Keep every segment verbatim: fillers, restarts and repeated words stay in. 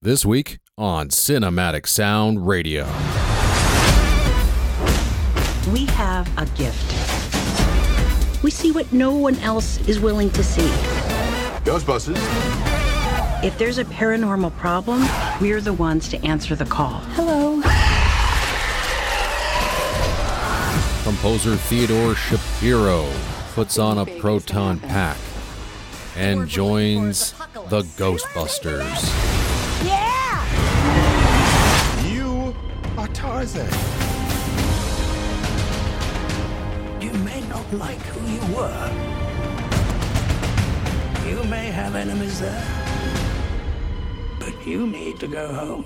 This week on Cinematic Sound Radio. We have a gift. We see what no one else is willing to see. Ghostbusters. If there's a paranormal problem, we're the ones to answer the call. Hello. Composer Theodore Shapiro puts on a proton pack and joins the Ghostbusters. Yeah! You are Tarzan. You may not like who you were. You may have enemies there. But you need to go home.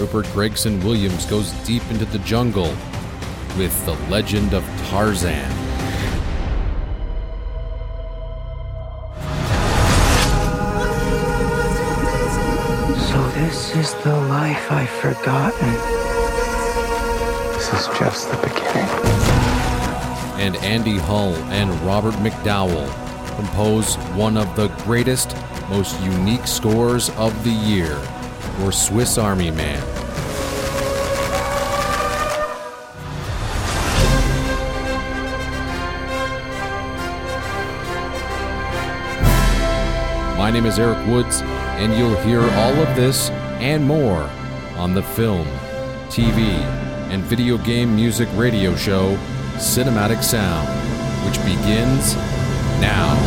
Rupert Gregson-Williams goes deep into the jungle with The Legend of Tarzan. So this is the life I've forgotten. This is just the beginning. And Andy Hull and Robert McDowell compose one of the greatest, most unique scores of the year for Swiss Army Man. My name is Eric Woods, and you'll hear all of this and more on the film, T V, and video game music radio show, Cinematic Sound, which begins now.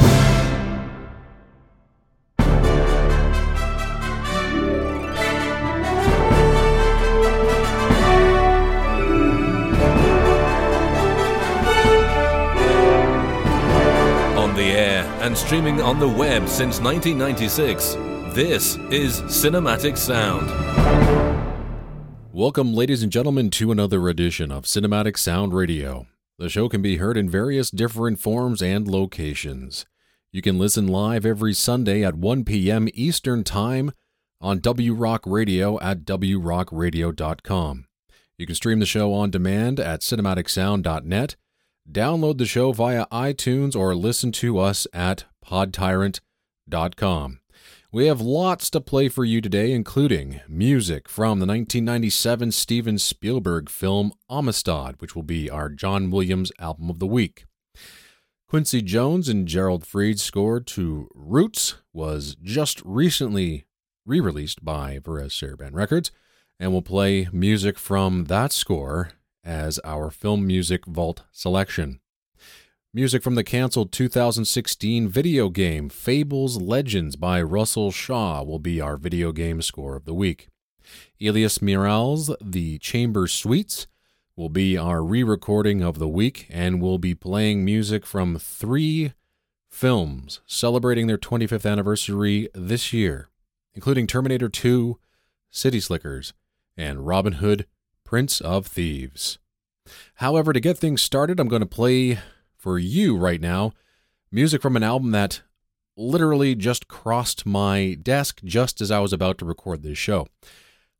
And streaming on the web since nineteen ninety-six, this is Cinematic Sound. Welcome, ladies and gentlemen, to another edition of Cinematic Sound Radio. The show can be heard in various different forms and locations. You can listen live every Sunday at one p.m. Eastern Time on W Rock Radio at w rock radio dot com. You can stream the show on demand at cinematic sound dot net. Download the show via iTunes or listen to us at pod tyrant dot com. We have lots to play for you today, including music from the nineteen ninety-seven Steven Spielberg film Amistad, which will be our John Williams album of the week. Quincy Jones and Gerald Fried's score to Roots was just recently re-released by Varèse Sarabande Records, and we'll play music from that score as our Film Music Vault selection. Music from the canceled two thousand sixteen video game Fables Legends by Russell Shaw will be our video game score of the week. Elias Miralles' The Chamber Suites will be our re-recording of the week, and we'll be playing music from three films celebrating their twenty-fifth anniversary this year, including Terminator two, City Slickers, and Robin Hood: Prince of Thieves. However, to get things started, I'm going to play for you right now music from an album that literally just crossed my desk just as I was about to record this show.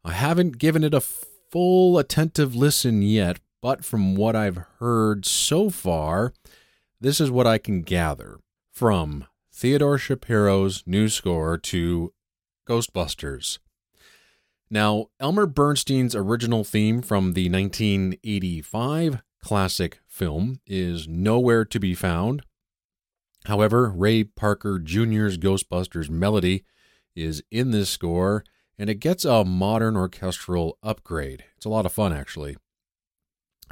I haven't given it a full attentive listen yet, but from what I've heard so far, this is what I can gather from Theodore Shapiro's new score to Ghostbusters. Now, Elmer Bernstein's original theme from the nineteen eighty-five classic film is nowhere to be found. However, Ray Parker Junior's Ghostbusters melody is in this score, and it gets a modern orchestral upgrade. It's a lot of fun, actually.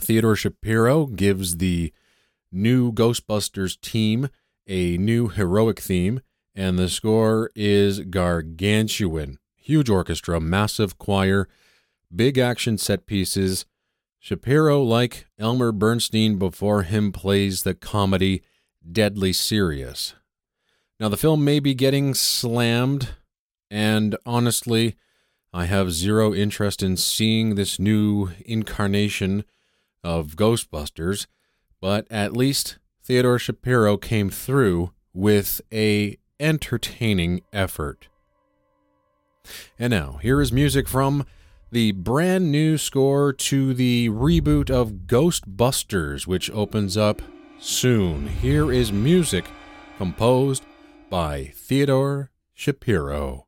Theodore Shapiro gives the new Ghostbusters team a new heroic theme, and the score is gargantuan. Huge orchestra, massive choir, big action set pieces. Shapiro, like Elmer Bernstein before him, plays the comedy deadly serious. Now, the film may be getting slammed, and honestly, I have zero interest in seeing this new incarnation of Ghostbusters, but at least Theodore Shapiro came through with an entertaining effort. And now, here is music from the brand new score to the reboot of Ghostbusters, which opens up soon. Here is music composed by Theodore Shapiro.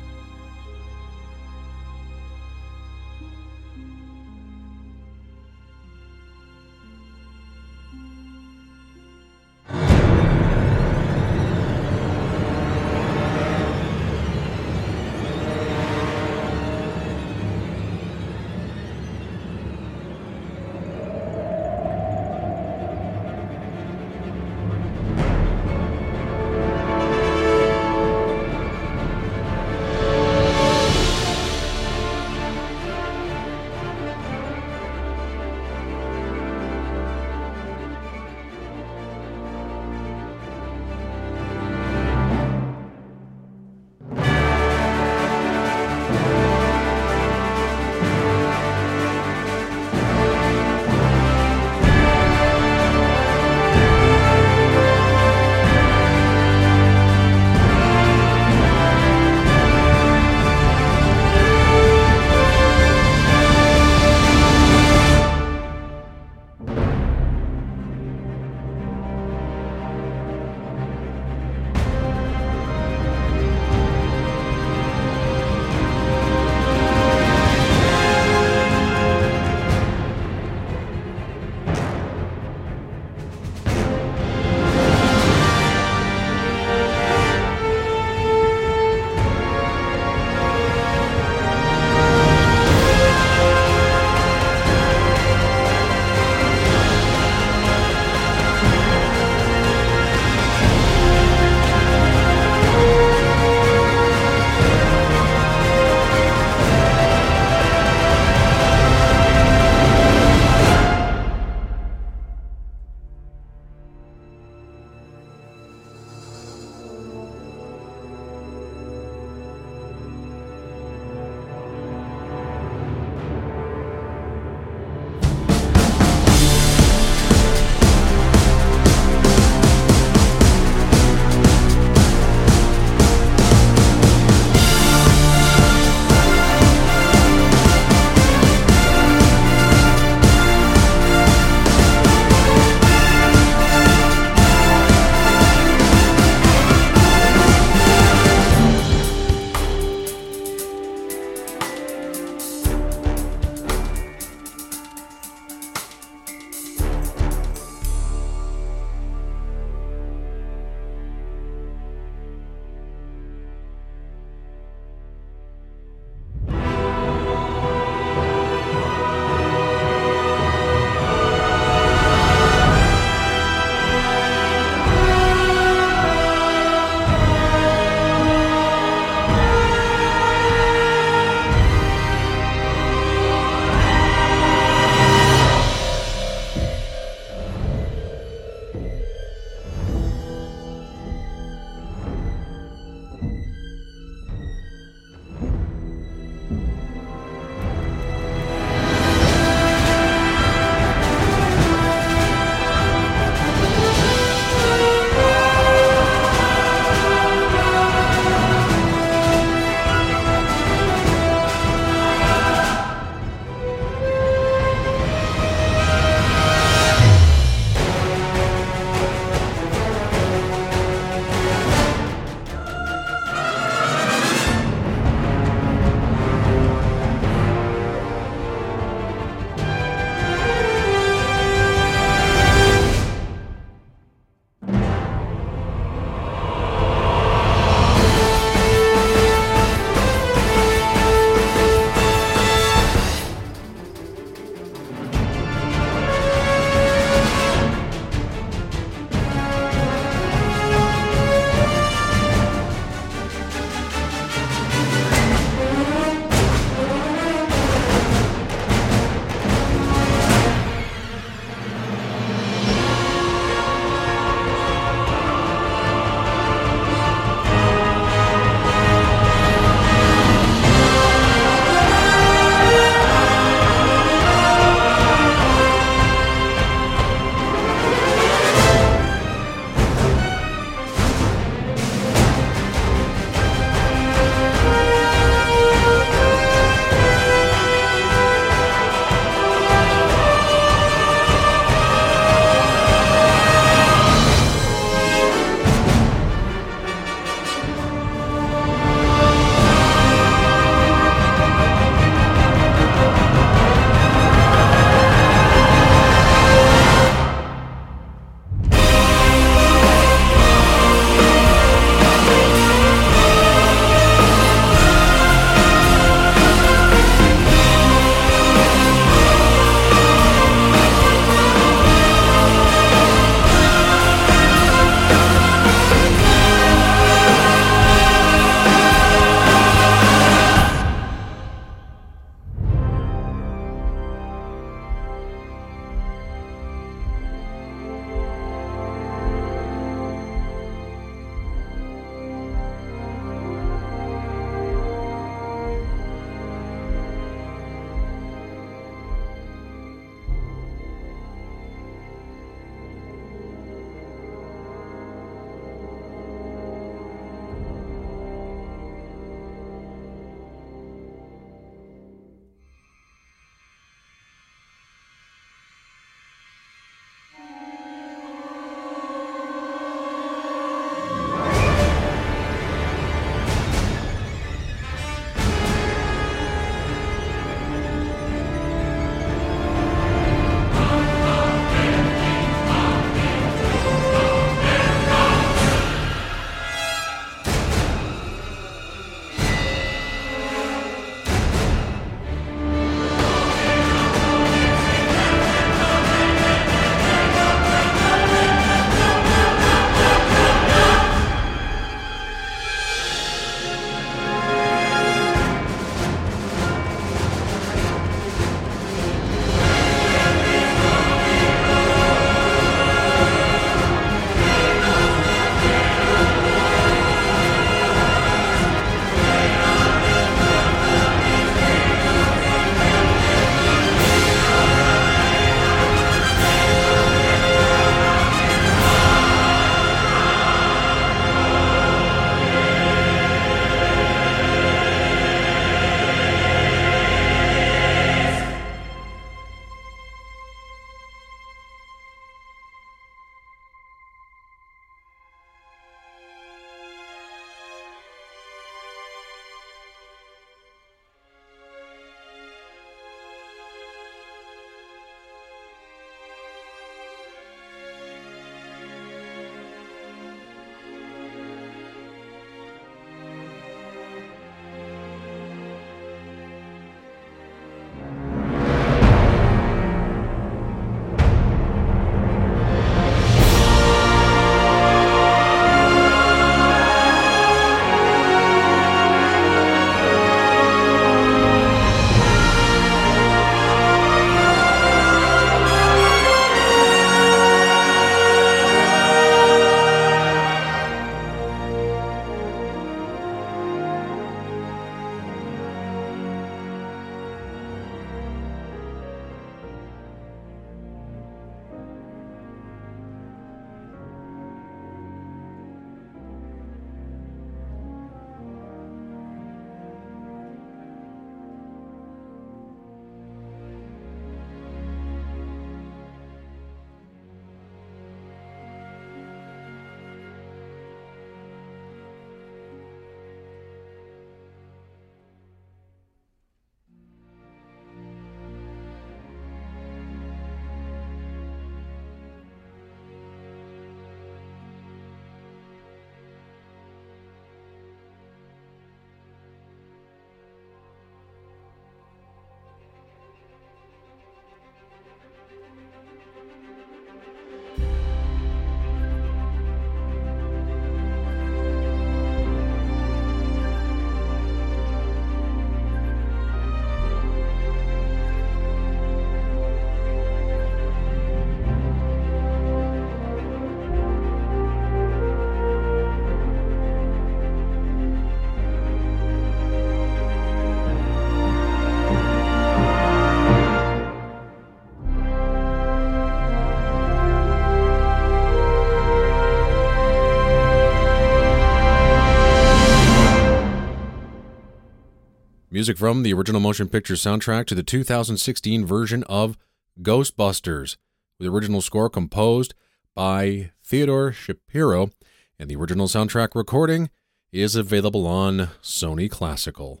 Music from the original motion picture soundtrack to the two thousand sixteen version of Ghostbusters, with the original score composed by Theodore Shapiro, and the original soundtrack recording is available on Sony Classical.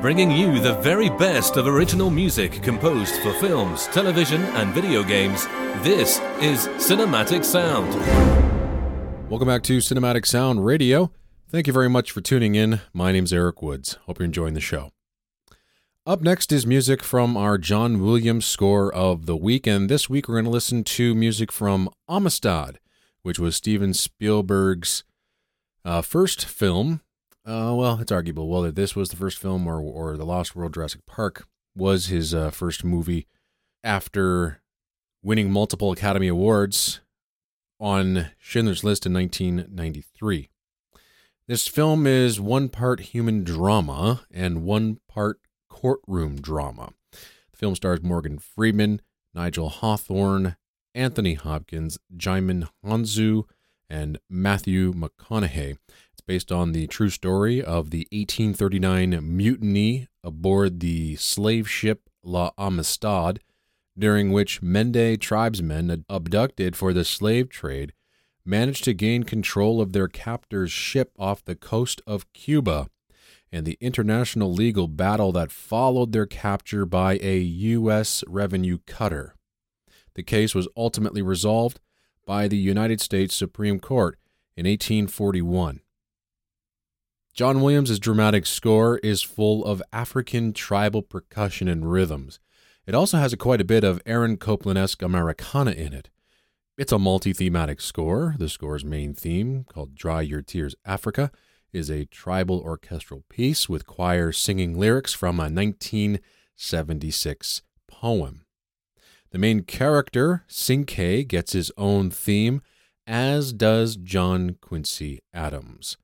Bringing you the very best of original music composed for films, television, and video games, this is Cinematic Sound. Welcome back to Cinematic Sound Radio. Thank you very much for tuning in. My name's Eric Woods. Hope you're enjoying the show. Up next is music from our John Williams score of the week, and this week we're going to listen to music from Amistad, which was Steven Spielberg's uh, first film. Uh, well, it's arguable whether this was the first film or or The Lost World Jurassic Park was his uh, first movie after winning multiple Academy Awards on Schindler's List in nineteen ninety-three. This film is one part human drama and one part courtroom drama. The film stars Morgan Freeman, Nigel Hawthorne, Anthony Hopkins, Djimon Hounsou, and Matthew McConaughey. It's based on the true story of the eighteen thirty-nine mutiny aboard the slave ship La Amistad, during which Mende tribesmen abducted for the slave trade managed to gain control of their captor's ship off the coast of Cuba, and the international legal battle that followed their capture by a U S revenue cutter. The case was ultimately resolved by the United States Supreme Court in eighteen forty-one. John Williams' dramatic score is full of African tribal percussion and rhythms. It also has a quite a bit of Aaron Copland-esque Americana in it. It's a multi-thematic score. The score's main theme, called Dry Your Tears Africa, is a tribal orchestral piece with choir singing lyrics from a nineteen seventy-six poem. The main character, Sinke, gets his own theme, as does John Quincy Adams.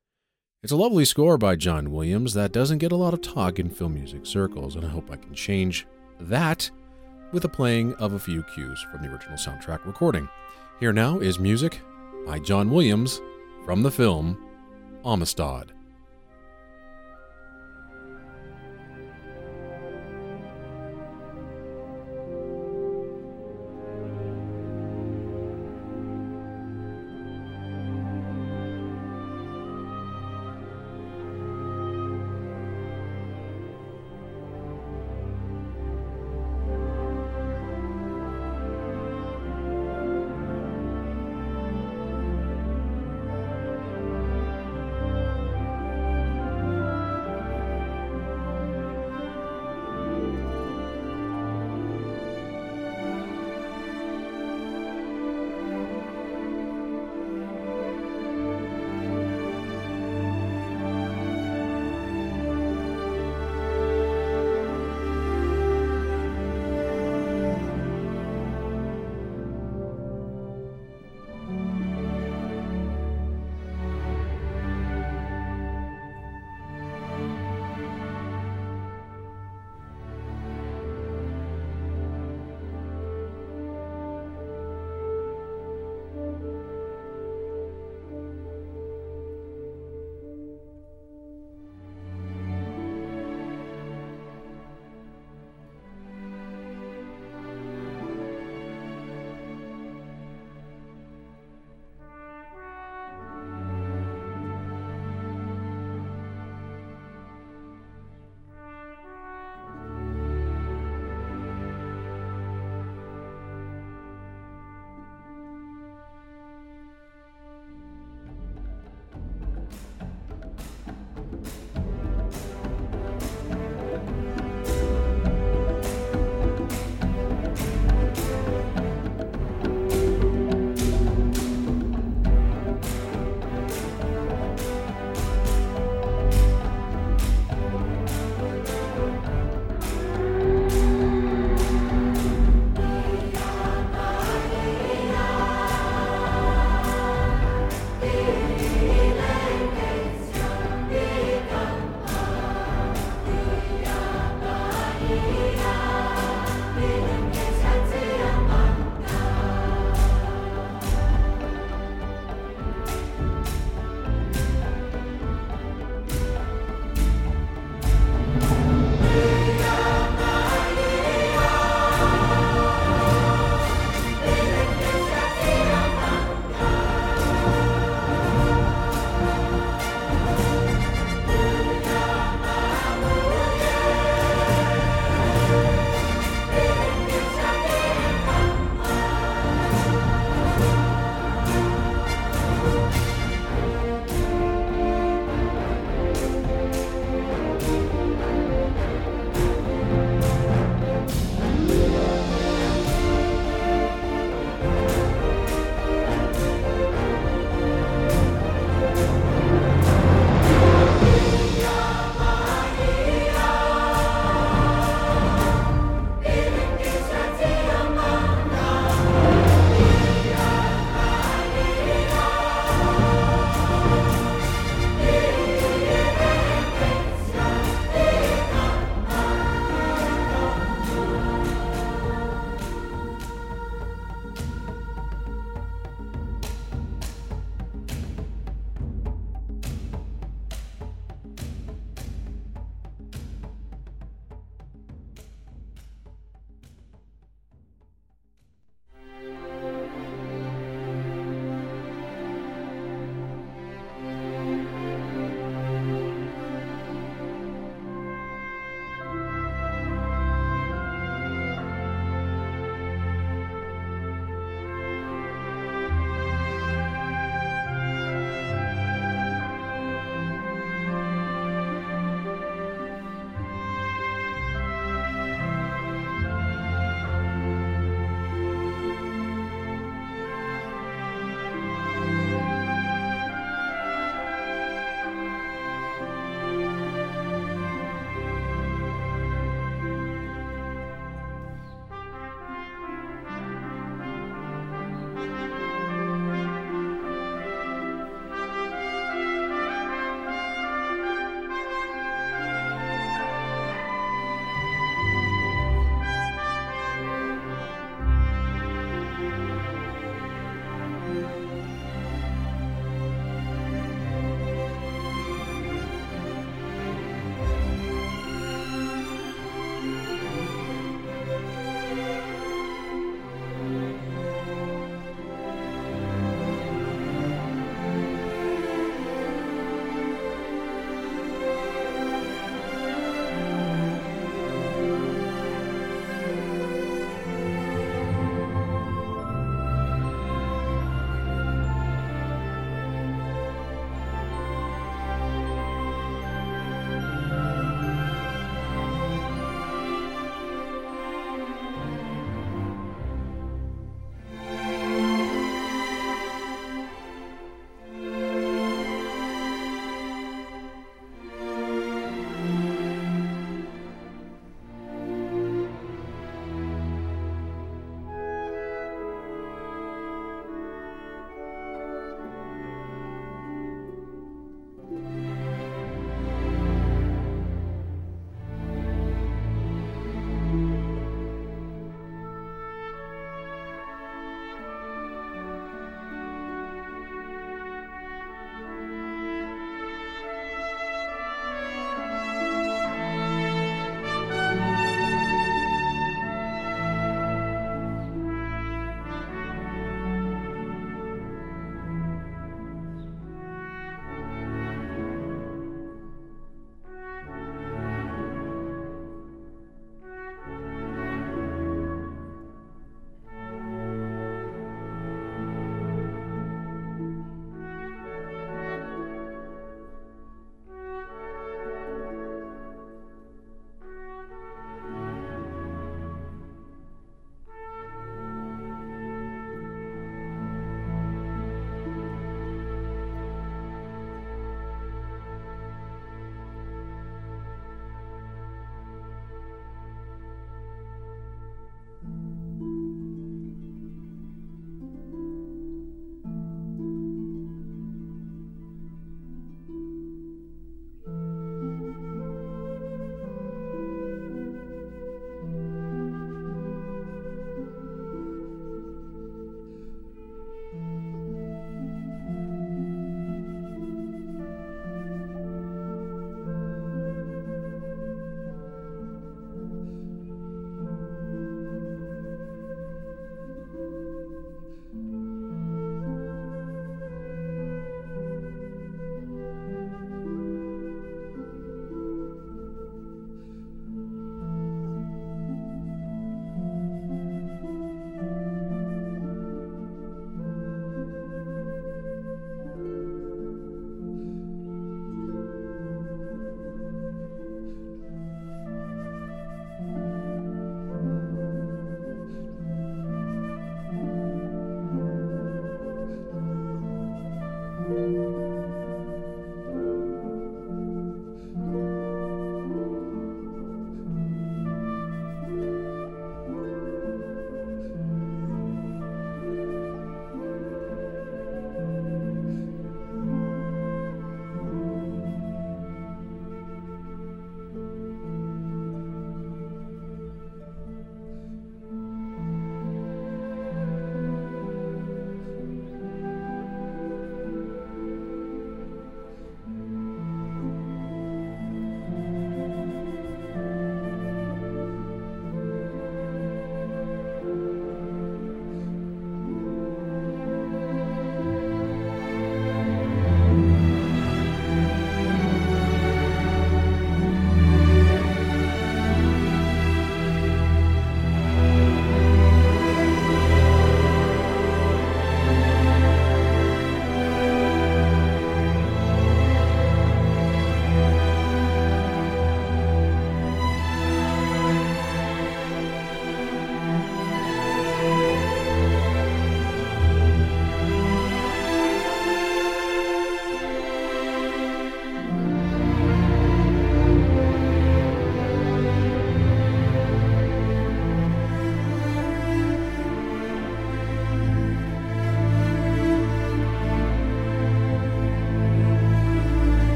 It's a lovely score by John Williams that doesn't get a lot of talk in film music circles, and I hope I can change that with the playing of a few cues from the original soundtrack recording. Here now is music by John Williams from the film Amistad.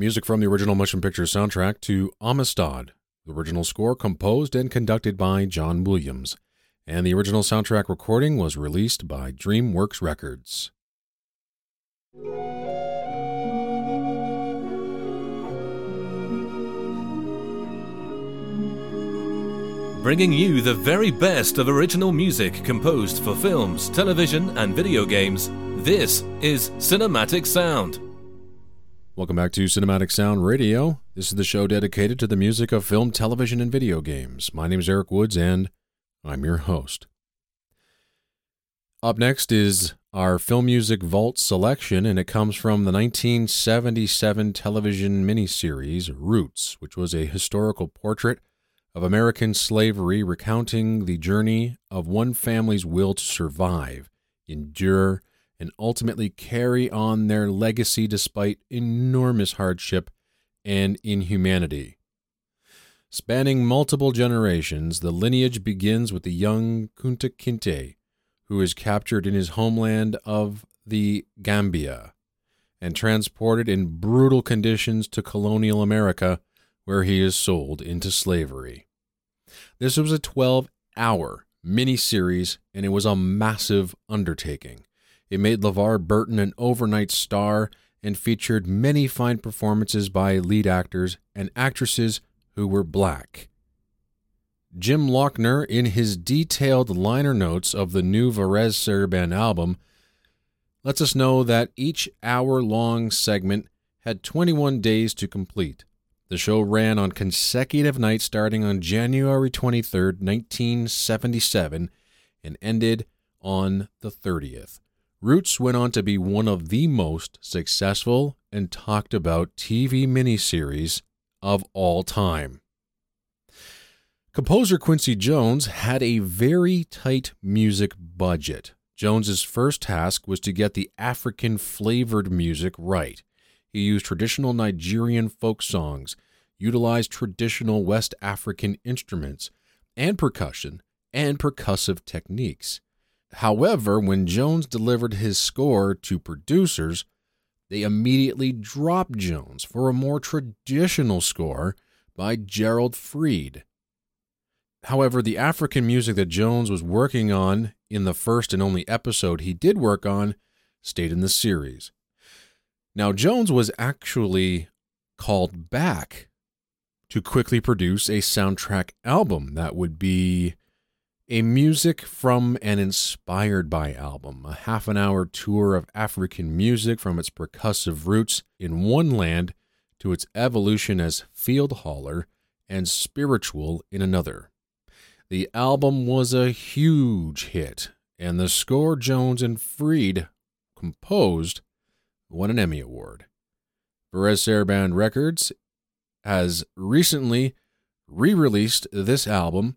Music from the original motion picture soundtrack to Amistad, the original score composed and conducted by John Williams, and the original soundtrack recording was released by DreamWorks Records. Bringing you the very best of original music composed for films, television, and video games, this is Cinematic Sound. Welcome back to Cinematic Sound Radio. This is the show dedicated to the music of film, television, and video games. My name is Eric Woods, and I'm your host. Up next is our Film Music Vault selection, and it comes from the nineteen seventy-seven television miniseries Roots, which was a historical portrait of American slavery, recounting the journey of one family's will to survive, endure, and ultimately carry on their legacy despite enormous hardship and inhumanity. Spanning multiple generations, the lineage begins with the young Kunta Kinte, who is captured in his homeland of the Gambia and transported in brutal conditions to colonial America, where he is sold into slavery. This was a twelve-hour miniseries, and it was a massive undertaking. It made LeVar Burton an overnight star and featured many fine performances by lead actors and actresses who were black. Jim Lochner, in his detailed liner notes of the new Varèse Sarabande album, lets us know that each hour-long segment had twenty-one days to complete. The show ran on consecutive nights starting on January twenty-third, nineteen seventy-seven, and ended on the thirtieth. Roots went on to be one of the most successful and talked about T V miniseries of all time. Composer Quincy Jones had a very tight music budget. Jones's first task was to get the African-flavored music right. He used traditional Nigerian folk songs, utilized traditional West African instruments, and percussion, and percussive techniques. However, when Jones delivered his score to producers, they immediately dropped Jones for a more traditional score by Gerald Fried. However, the African music that Jones was working on in the first and only episode he did work on stayed in the series. Now, Jones was actually called back to quickly produce a soundtrack album that would be a music from and inspired by album, a half an hour tour of African music from its percussive roots in one land to its evolution as field holler and spiritual in another. The album was a huge hit, and the score Jones and Fried composed won an Emmy Award. Varèse Sarabande Records has recently re-released this album,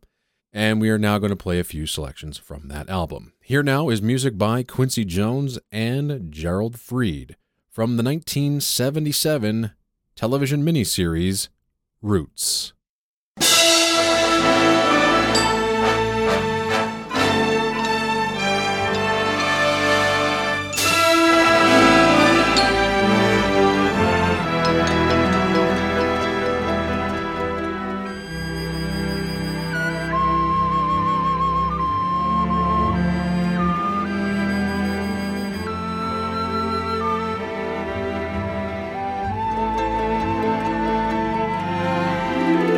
and we are now going to play a few selections from that album. Here now is music by Quincy Jones and Gerald Fried from the nineteen seventy-seven television miniseries Roots. Thank you.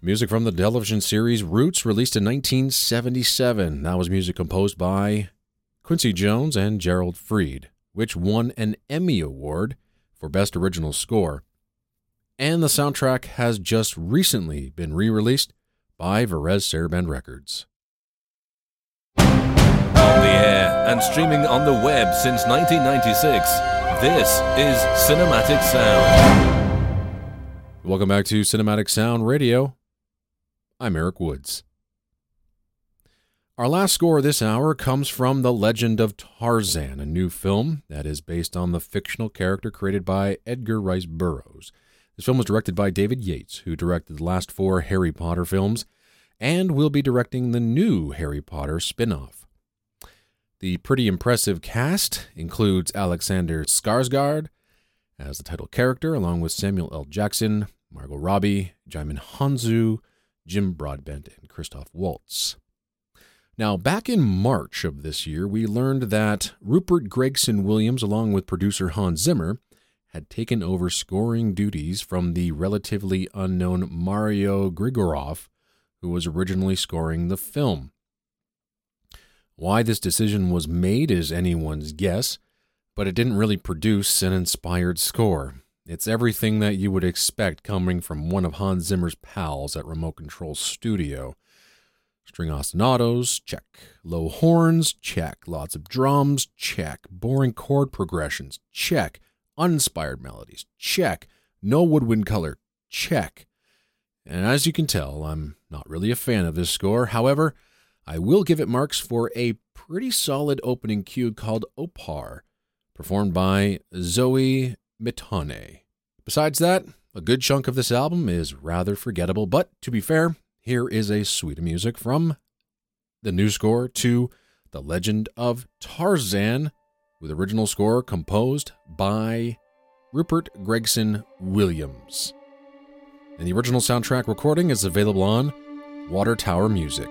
Music from the television series Roots, released in nineteen seventy-seven. That was music composed by Quincy Jones and Gerald Fried, which won an Emmy Award for Best Original Score. And the soundtrack has just recently been re-released by Varèse Sarabande Records. On the air and streaming on the web since nineteen ninety-six, this is Cinematic Sound. Welcome back to Cinematic Sound Radio. I'm Eric Woods. Our last score this hour comes from The Legend of Tarzan, a new film that is based on the fictional character created by Edgar Rice Burroughs. This film was directed by David Yates, who directed the last four Harry Potter films, and will be directing the new Harry Potter spin-off. The pretty impressive cast includes Alexander Skarsgård as the title character, along with Samuel L. Jackson, Margot Robbie, Djimon Hounsou, Jim Broadbent, and Christoph Waltz. Now, back in March of this year, we learned that Rupert Gregson-Williams, along with producer Hans Zimmer, had taken over scoring duties from the relatively unknown Mario Grigorov, who was originally scoring the film. Why this decision was made is anyone's guess, but it didn't really produce an inspired score. It's everything that you would expect coming from one of Hans Zimmer's pals at Remote Control Studio. String ostinatos, check. Low horns, check. Lots of drums, check. Boring chord progressions, check. Uninspired melodies, check. No woodwind color, check. And as you can tell, I'm not really a fan of this score. However, I will give it marks for a pretty solid opening cue called Opar, performed by Zoe Metone. Besides that, a good chunk of this album is rather forgettable, but to be fair, here is a suite of music from the new score to The Legend of Tarzan, with original score composed by Rupert Gregson-Williams. And the original soundtrack recording is available on Water Tower Music.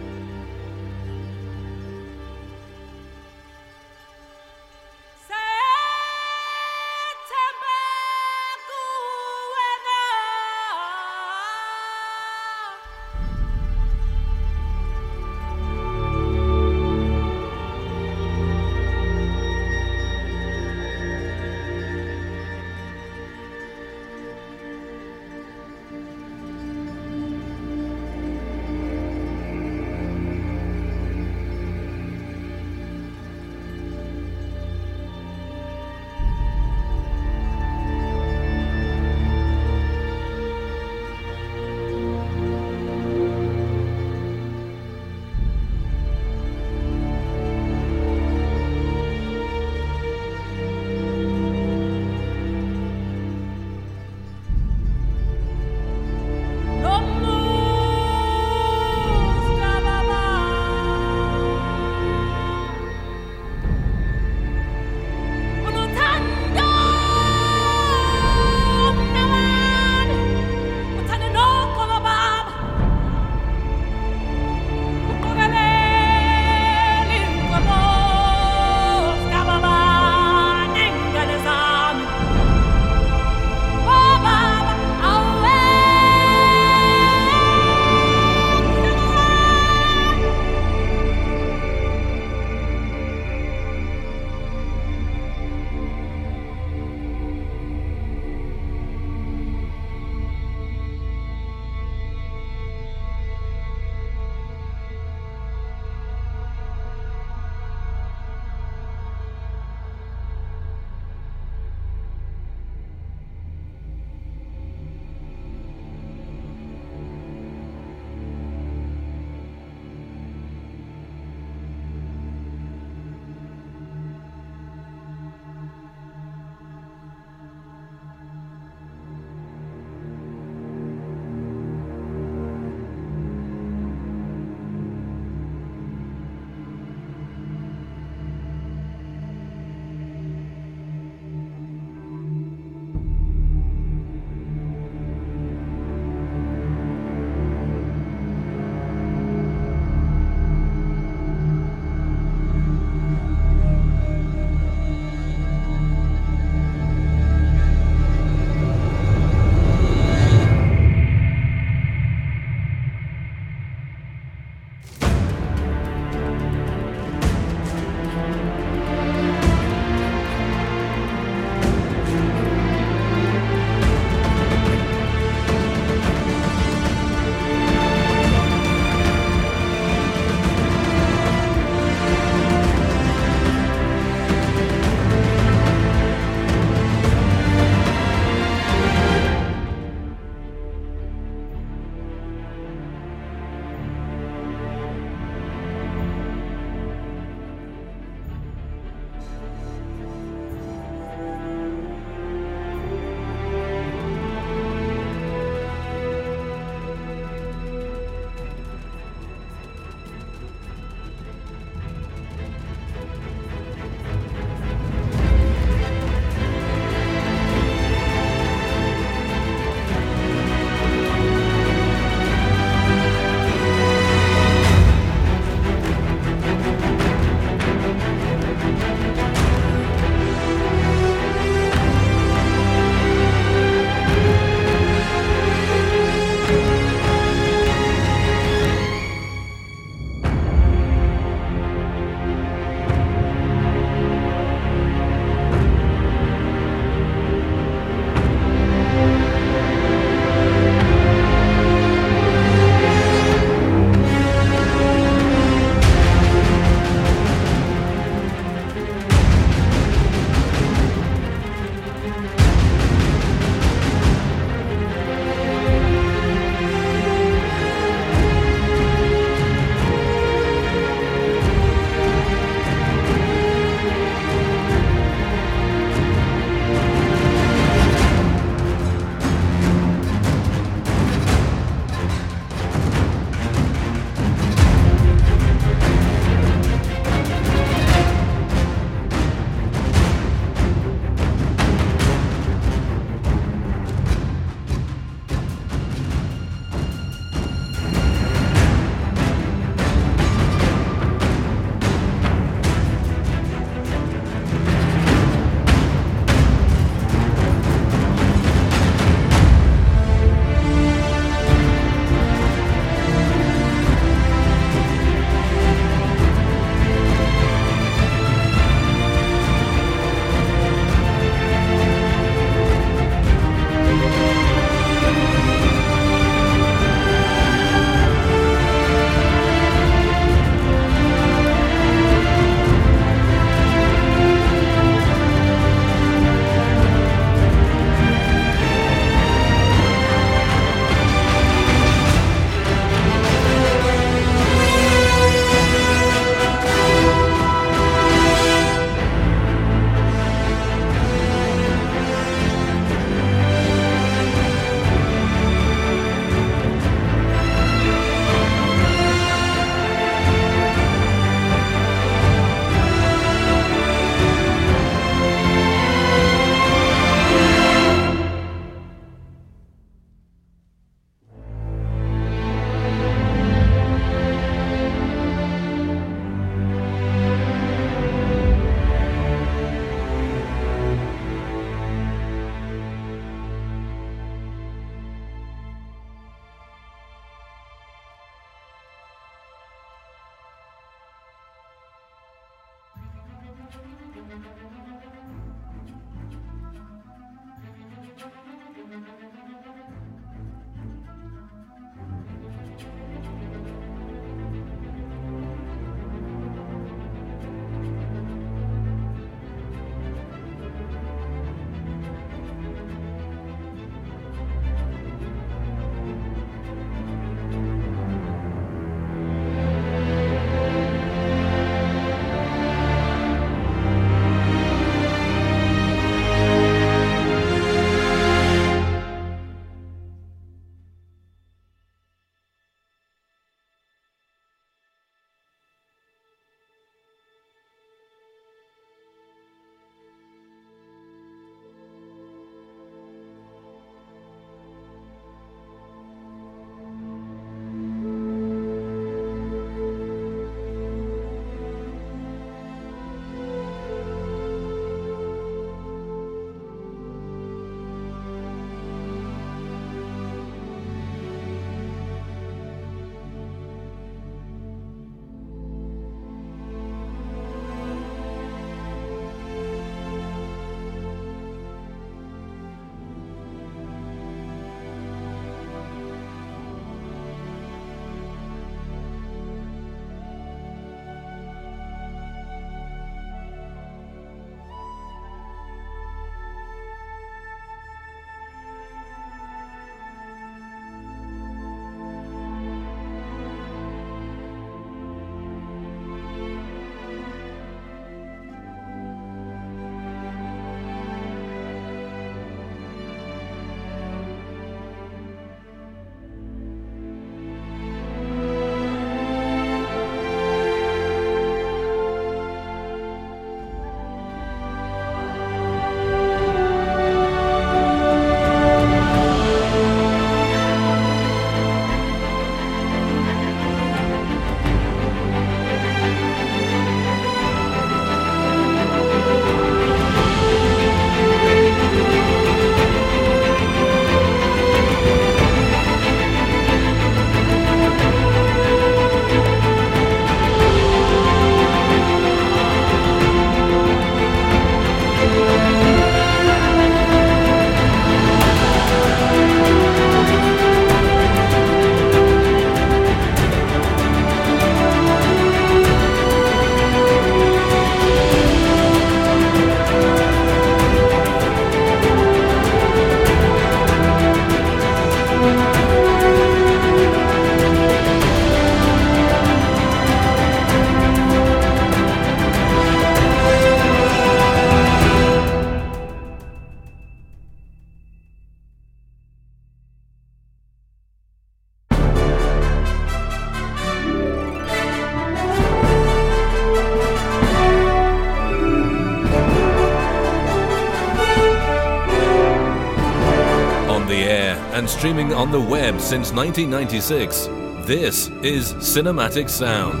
and streaming on the web since nineteen ninety-six. This is Cinematic Sound.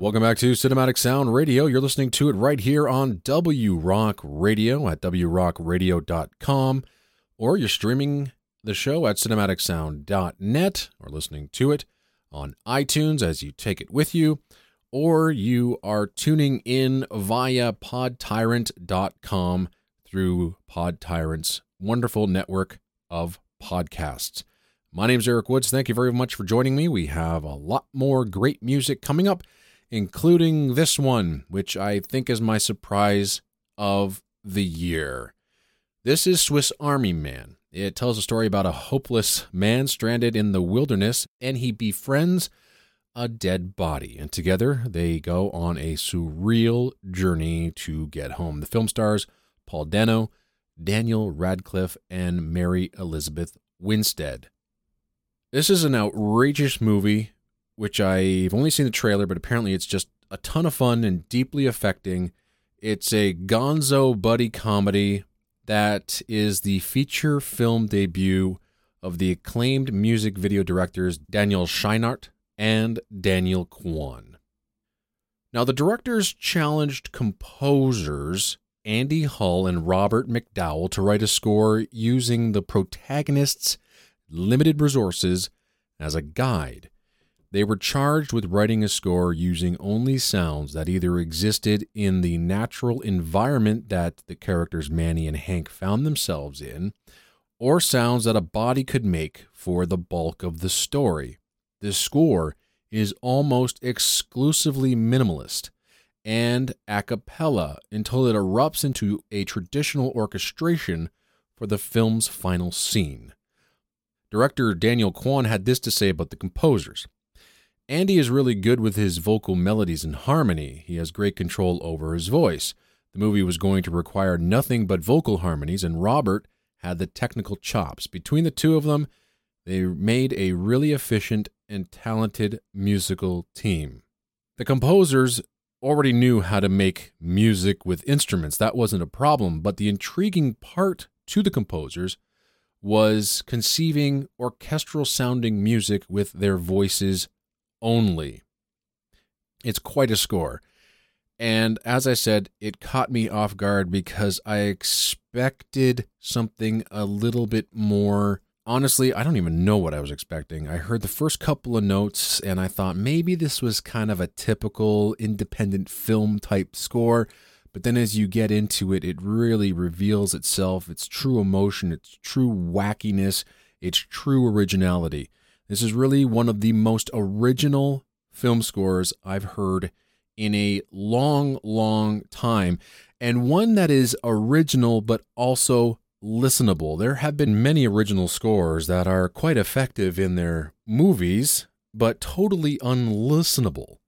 Welcome back to Cinematic Sound Radio. You're listening to it right here on W Rock Radio at w rock radio dot com, or you're streaming the show at cinematic sound dot net, or listening to it on iTunes as you take it with you, or you are tuning in via pod tyrant dot com through PodTyrant's wonderful network of podcasts. My name is Eric Woods. Thank you very much for joining me. We have a lot more great music coming up, including this one, which I think is my surprise of the year. This is Swiss Army Man. It tells a story about a hopeless man stranded in the wilderness, and he befriends a dead body. And together they go on a surreal journey to get home. The film stars Paul Dano, Daniel Radcliffe, and Mary Elizabeth Winstead. This is an outrageous movie, which I've only seen the trailer, but apparently it's just a ton of fun and deeply affecting. It's a gonzo buddy comedy that is the feature film debut of the acclaimed music video directors Daniel Scheinert and Daniel Kwan. Now, the directors challenged composers Andy Hull and Robert McDowell to write a score using the protagonists' limited resources as a guide. They were charged with writing a score using only sounds that either existed in the natural environment that the characters Manny and Hank found themselves in, or sounds that a body could make for the bulk of the story. The score is almost exclusively minimalist and a cappella until it erupts into a traditional orchestration for the film's final scene. Director Daniel Kwan had this to say about the composers. Andy is really good with his vocal melodies and harmony. He has great control over his voice. The movie was going to require nothing but vocal harmonies, and Robert had the technical chops. Between the two of them, they made a really efficient and talented musical team. The composers already knew how to make music with instruments. That wasn't a problem, but the intriguing part to the composers was conceiving orchestral-sounding music with their voices only. It's quite a score. And as I said, it caught me off guard because I expected something a little bit more. Honestly, I don't even know what I was expecting. I heard the first couple of notes and I thought maybe this was kind of a typical independent film type score. But then as you get into it, it really reveals itself, its true emotion, its true wackiness, its true originality. This is really one of the most original film scores I've heard in a long, long time, and one that is original but also listenable. There have been many original scores that are quite effective in their movies, but totally unlistenable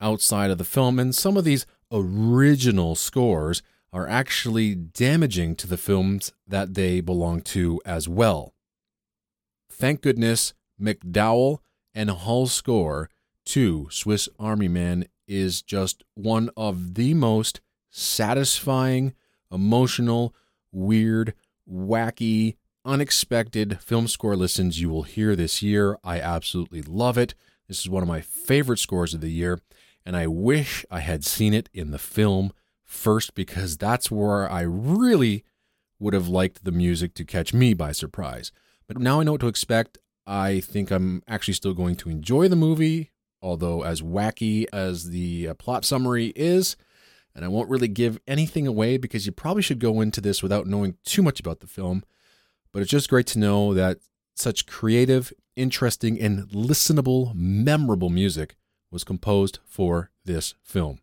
outside of the film, and some of these original scores are actually damaging to the films that they belong to as well. Thank goodness, McDowell and Hull's score to Swiss Army Man is just one of the most satisfying, emotional, weird, wacky, unexpected film score listens you will hear this year. I absolutely love it. This is one of my favorite scores of the year, and I wish I had seen it in the film first, because that's where I really would have liked the music to catch me by surprise. But now I know what to expect. I think I'm actually still going to enjoy the movie, although as wacky as the plot summary is, and I won't really give anything away because you probably should go into this without knowing too much about the film, but it's just great to know that such creative, interesting, and listenable, memorable music was composed for this film.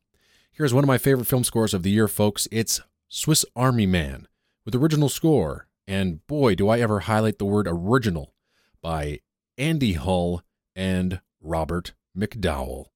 Here's one of my favorite film scores of the year, folks. It's Swiss Army Man with original score, and boy, do I ever highlight the word original, by Andy Hull and Robert McDowell.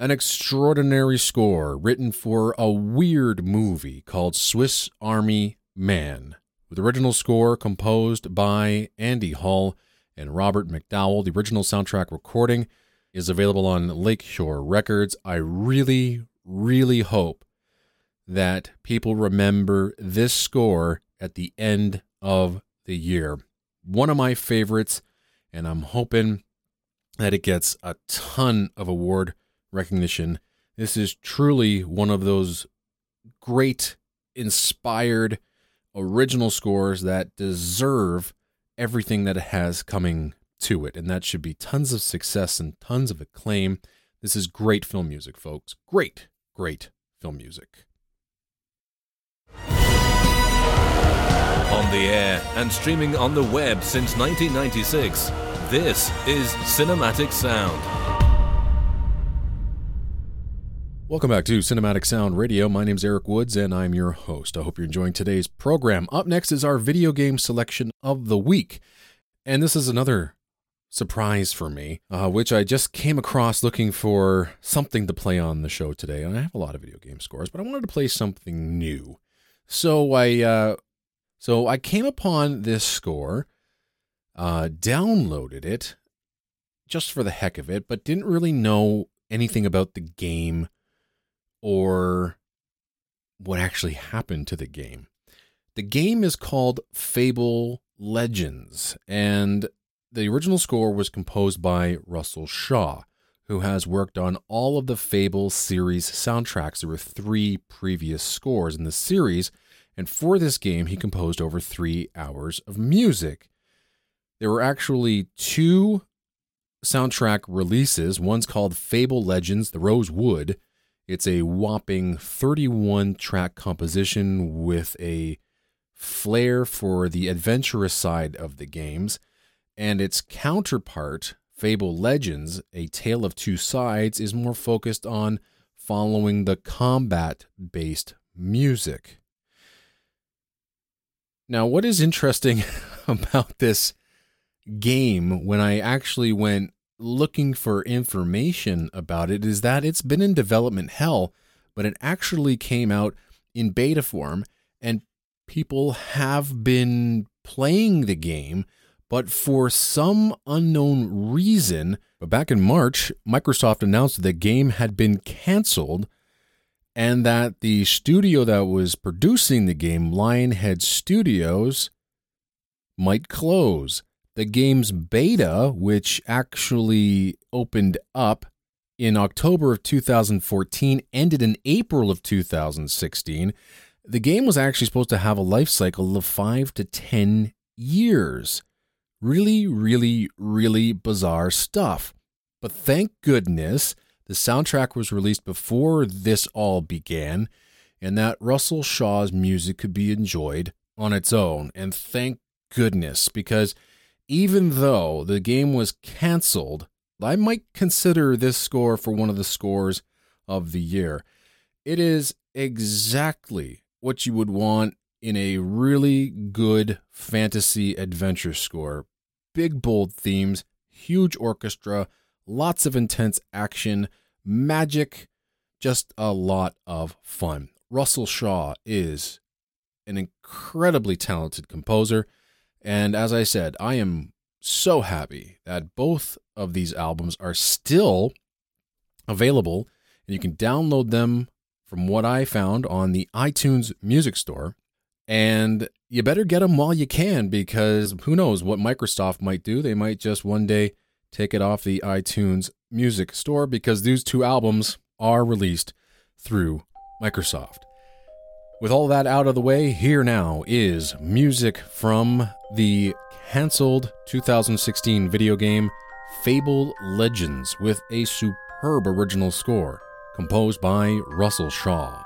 An extraordinary score written for a weird movie called Swiss Army Man, with original score composed by Andy Hull and Robert McDowell. The original soundtrack recording is available on Lakeshore Records. I really, really hope that people remember this score at the end of the year. One of my favorites, and I'm hoping that it gets a ton of award recognition. This is truly one of those great, inspired, original scores that deserve everything that it has coming to it, and that should be tons of success and tons of acclaim. This is great film music, folks. Great, great film music. On the air and streaming on the web since nineteen ninety-six, this is Cinematic Sound. Welcome back to Cinematic Sound Radio. My name's Eric Woods, and I'm your host. I hope you're enjoying today's program. Up next is our video game selection of the week. And this is another surprise for me, uh, which I just came across looking for something to play on the show today. And I have a lot of video game scores, but I wanted to play something new. So I uh, so I came upon this score, uh, downloaded it just for the heck of it, but didn't really know anything about the game or what actually happened to the game. The game is called Fables Legends, and the original score was composed by Russell Shaw, who has worked on all of the Fables series soundtracks. There were three previous scores in the series, and for this game, he composed over three hours of music. There were actually two soundtrack releases. One's called Fables Legends: The Rosewood. It's a whopping thirty-one track composition with a flair for the adventurous side of the games. And its counterpart, Fables Legends, A Tale of Two Sides, is more focused on following the combat-based music. Now, what is interesting about this game, when I actually went looking for information about it, is that it's been in development hell, but it actually came out in beta form, and people have been playing the game, but for some unknown reason. But back in March, Microsoft announced that the game had been canceled, and that the studio that was producing the game, Lionhead Studios, might close. The game's beta, which actually opened up in October of two thousand fourteen, ended in April of two thousand sixteen. The game was actually supposed to have a life cycle of five to ten years. Really, really, really bizarre stuff. But thank goodness the soundtrack was released before this all began, and that Russell Shaw's music could be enjoyed on its own. And thank goodness, because even though the game was canceled, I might consider this score for one of the scores of the year. It is exactly what you would want in a really good fantasy adventure score. Big, bold themes, huge orchestra, lots of intense action, magic, just a lot of fun. Russell Shaw is an incredibly talented composer. And as I said, I am so happy that both of these albums are still available, and you can download them, from what I found, on the iTunes Music Store. And you better get them while you can, because who knows what Microsoft might do. They might just one day take it off the iTunes Music Store, because these two albums are released through Microsoft. With all that out of the way, here now is music from the canceled two thousand sixteen video game Fables Legends, with a superb original score composed by Russell Shaw.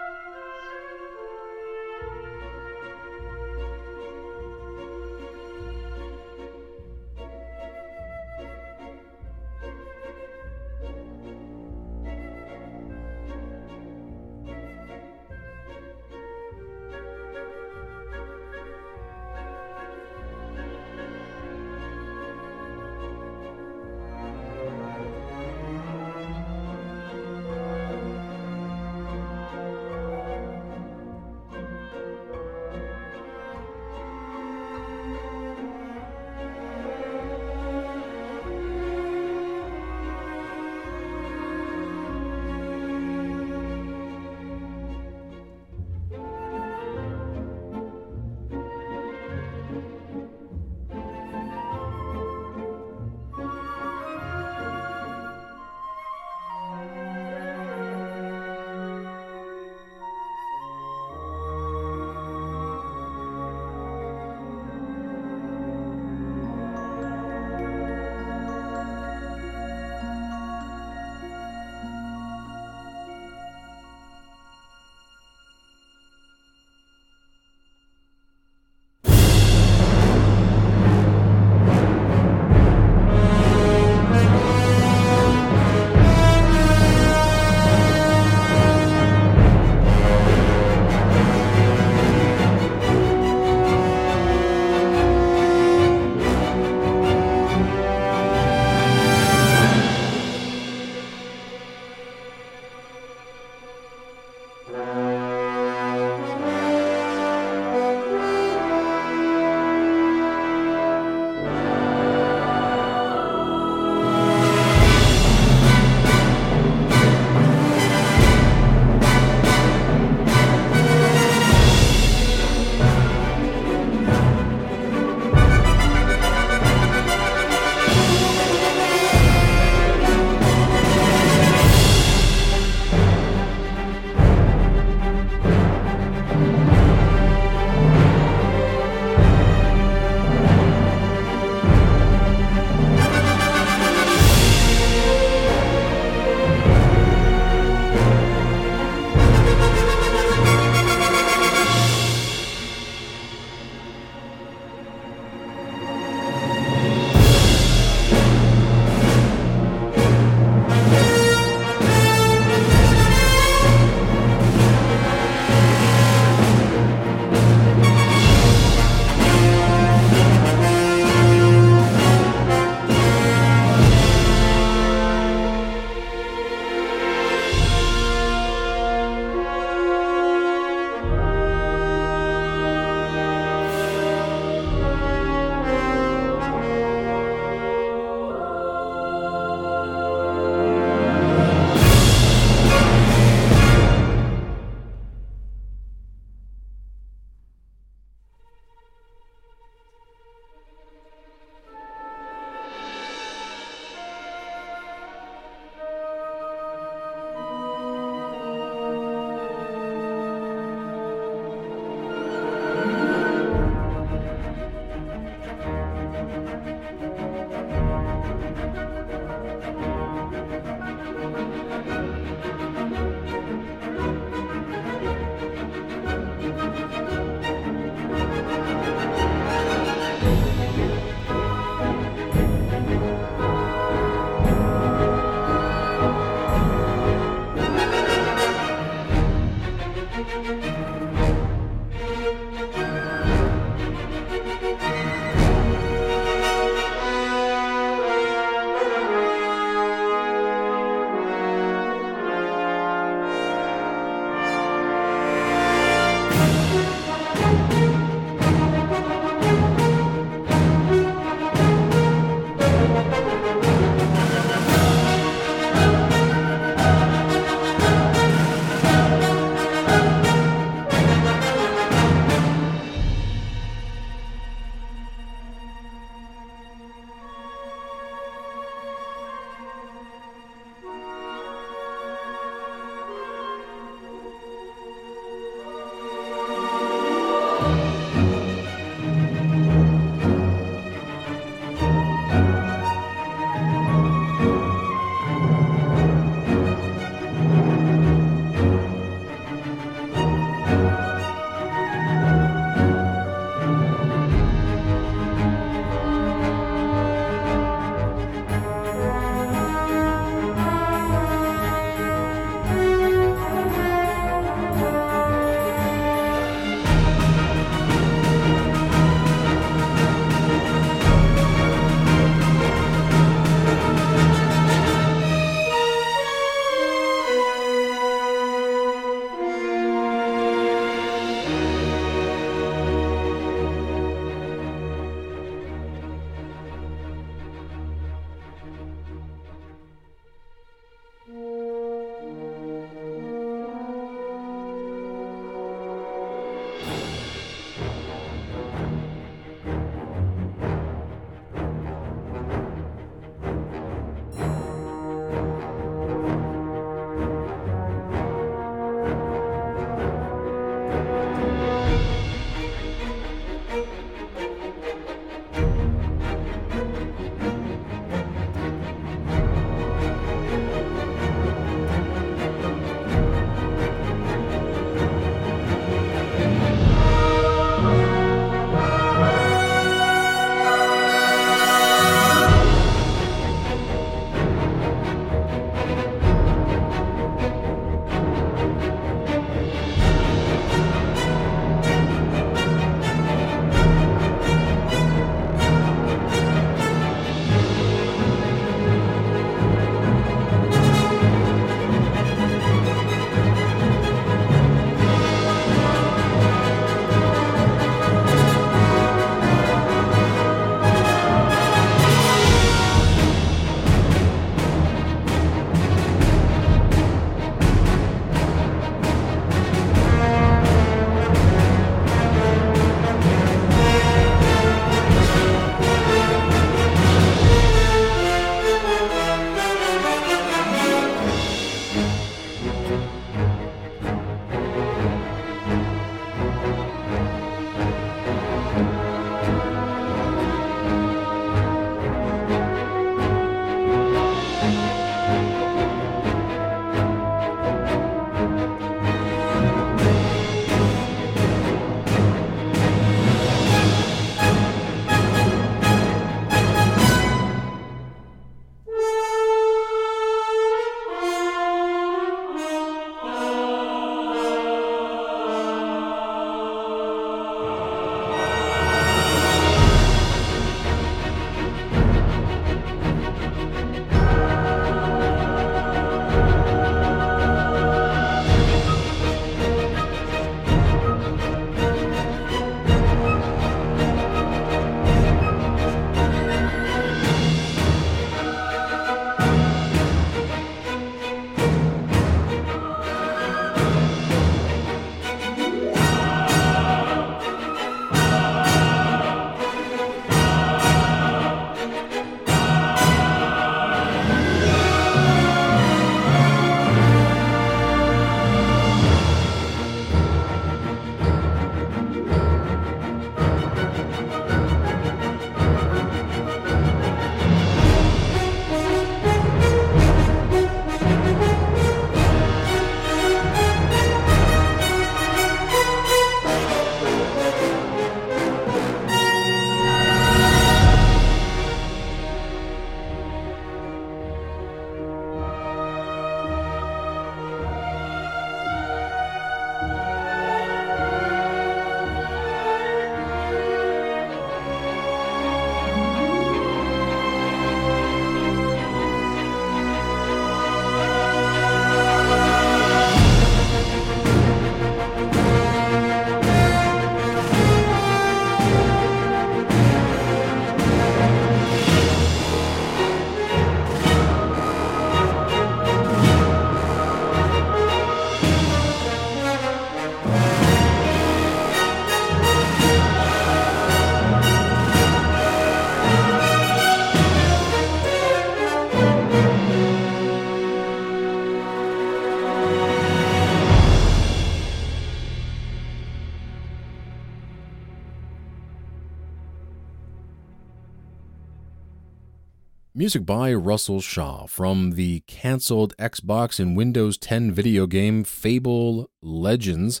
Music by Russell Shaw from the canceled Xbox and Windows ten video game Fables Legends.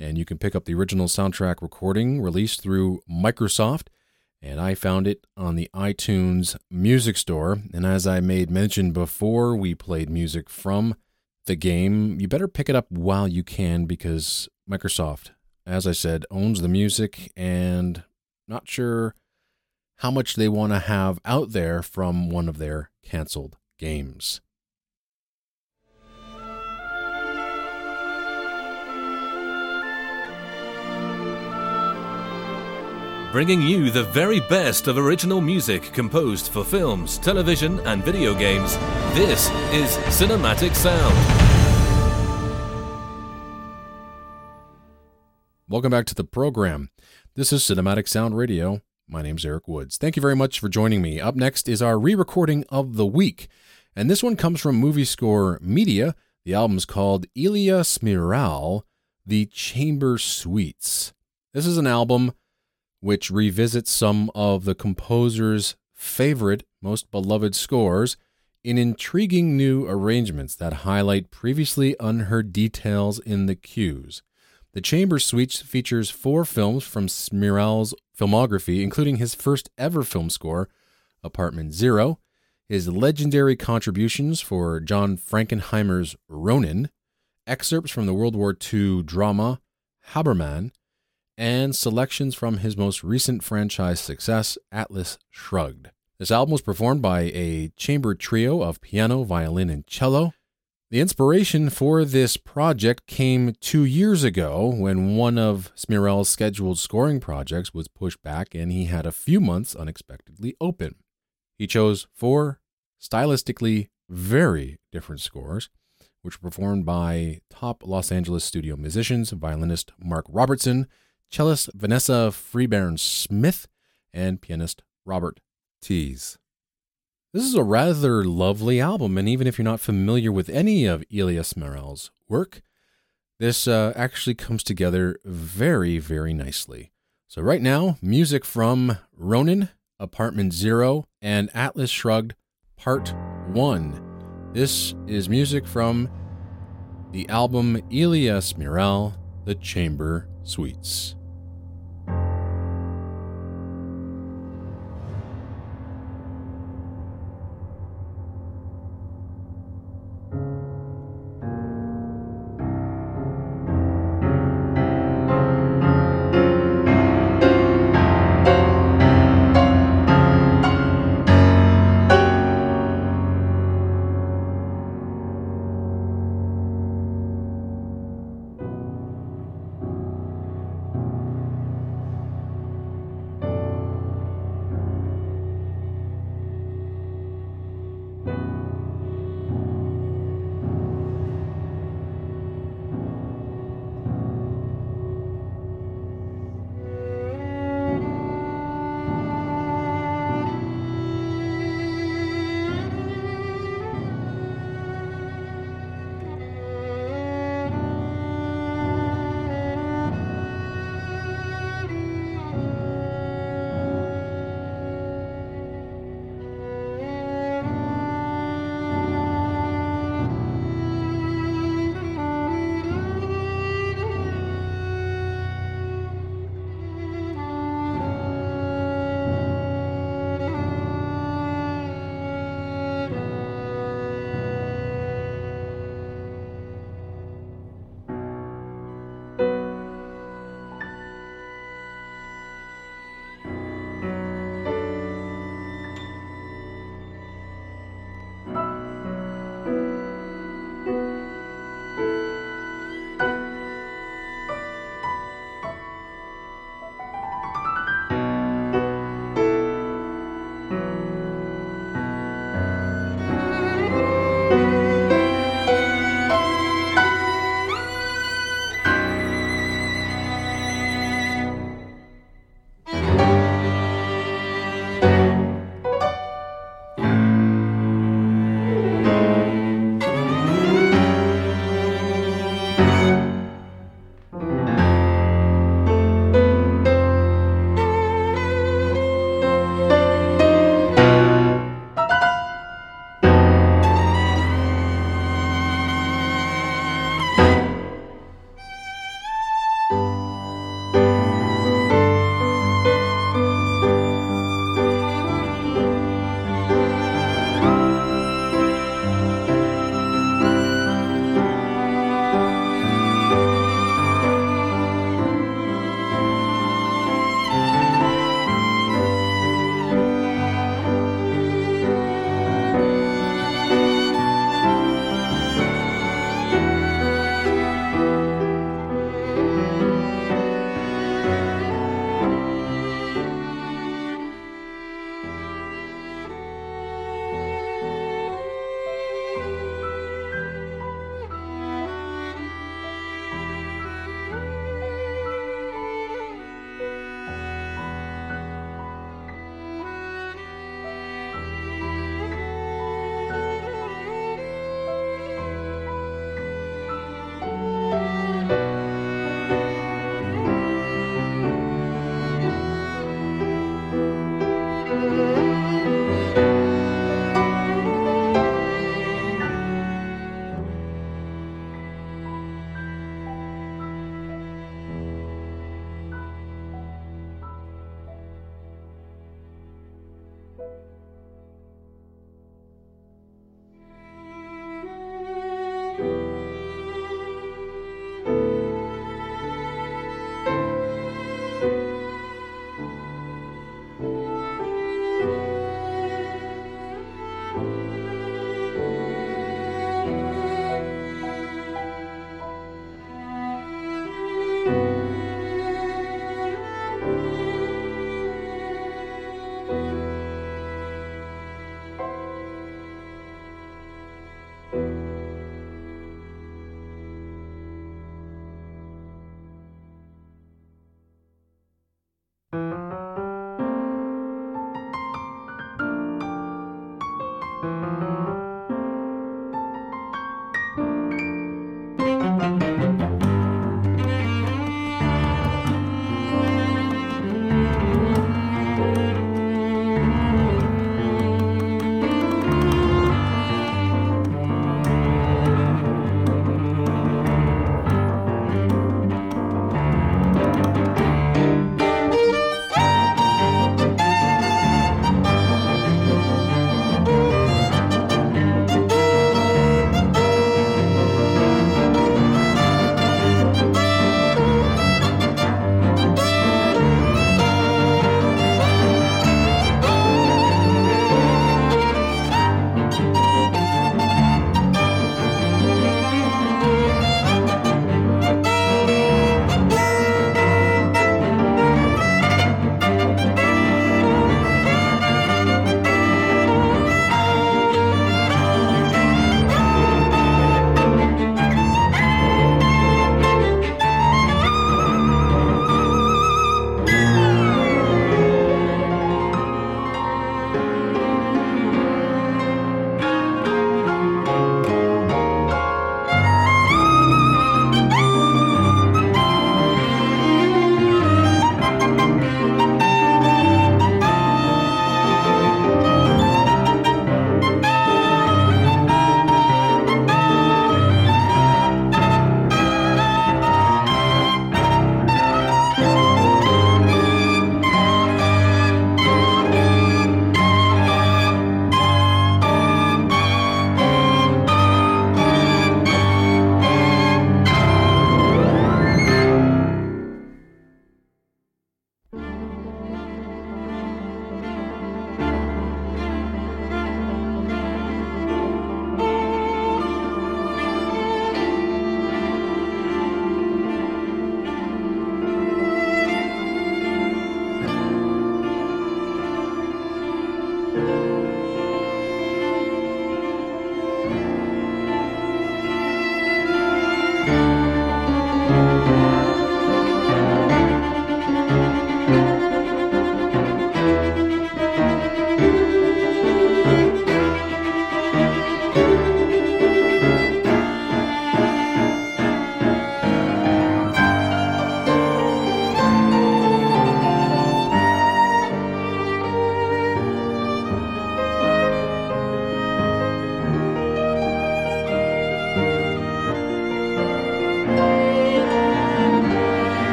And you can pick up the original soundtrack recording released through Microsoft. And I found it on the iTunes Music Store. And as I made mention before, we played music from the game. You better pick it up while you can because Microsoft, as I said, owns the music and not sure how much they want to have out there from one of their canceled games. Bringing you the very best of original music composed for films, television, and video games, this is Cinematic Sound. Welcome back to the program. This is Cinematic Sound Radio. My name's Eric Woods. Thank you very much for joining me. Up next is our re-recording of the week, and this one comes from Movie Score Media. The album's called Elias Miralles, The Chamber Suites. This is an album which revisits some of the composer's favorite, most beloved scores in intriguing new arrangements that highlight previously unheard details in the cues. The Chamber Suites features four films from Miralles' filmography, including his first ever film score, Apartment Zero, his legendary contributions for John Frankenheimer's Ronin, excerpts from the World War Two drama Haberman, and selections from his most recent franchise success, Atlas Shrugged. This album was performed by a chamber trio of piano, violin, and cello. The inspiration for this project came two years ago when one of Miralles' scheduled scoring projects was pushed back and he had a few months unexpectedly open. He chose four stylistically very different scores, which were performed by top Los Angeles studio musicians, violinist Mark Robertson, cellist Vanessa Freeburn-Smith, and pianist Robert Tease. This is a rather lovely album, and even if you're not familiar with any of Elias Miralles' work, this uh, actually comes together very, very nicely. So right now, music from Ronin, Apartment Zero, and Atlas Shrugged, Part one. This is music from the album Elias Miralles, The Chamber Suites.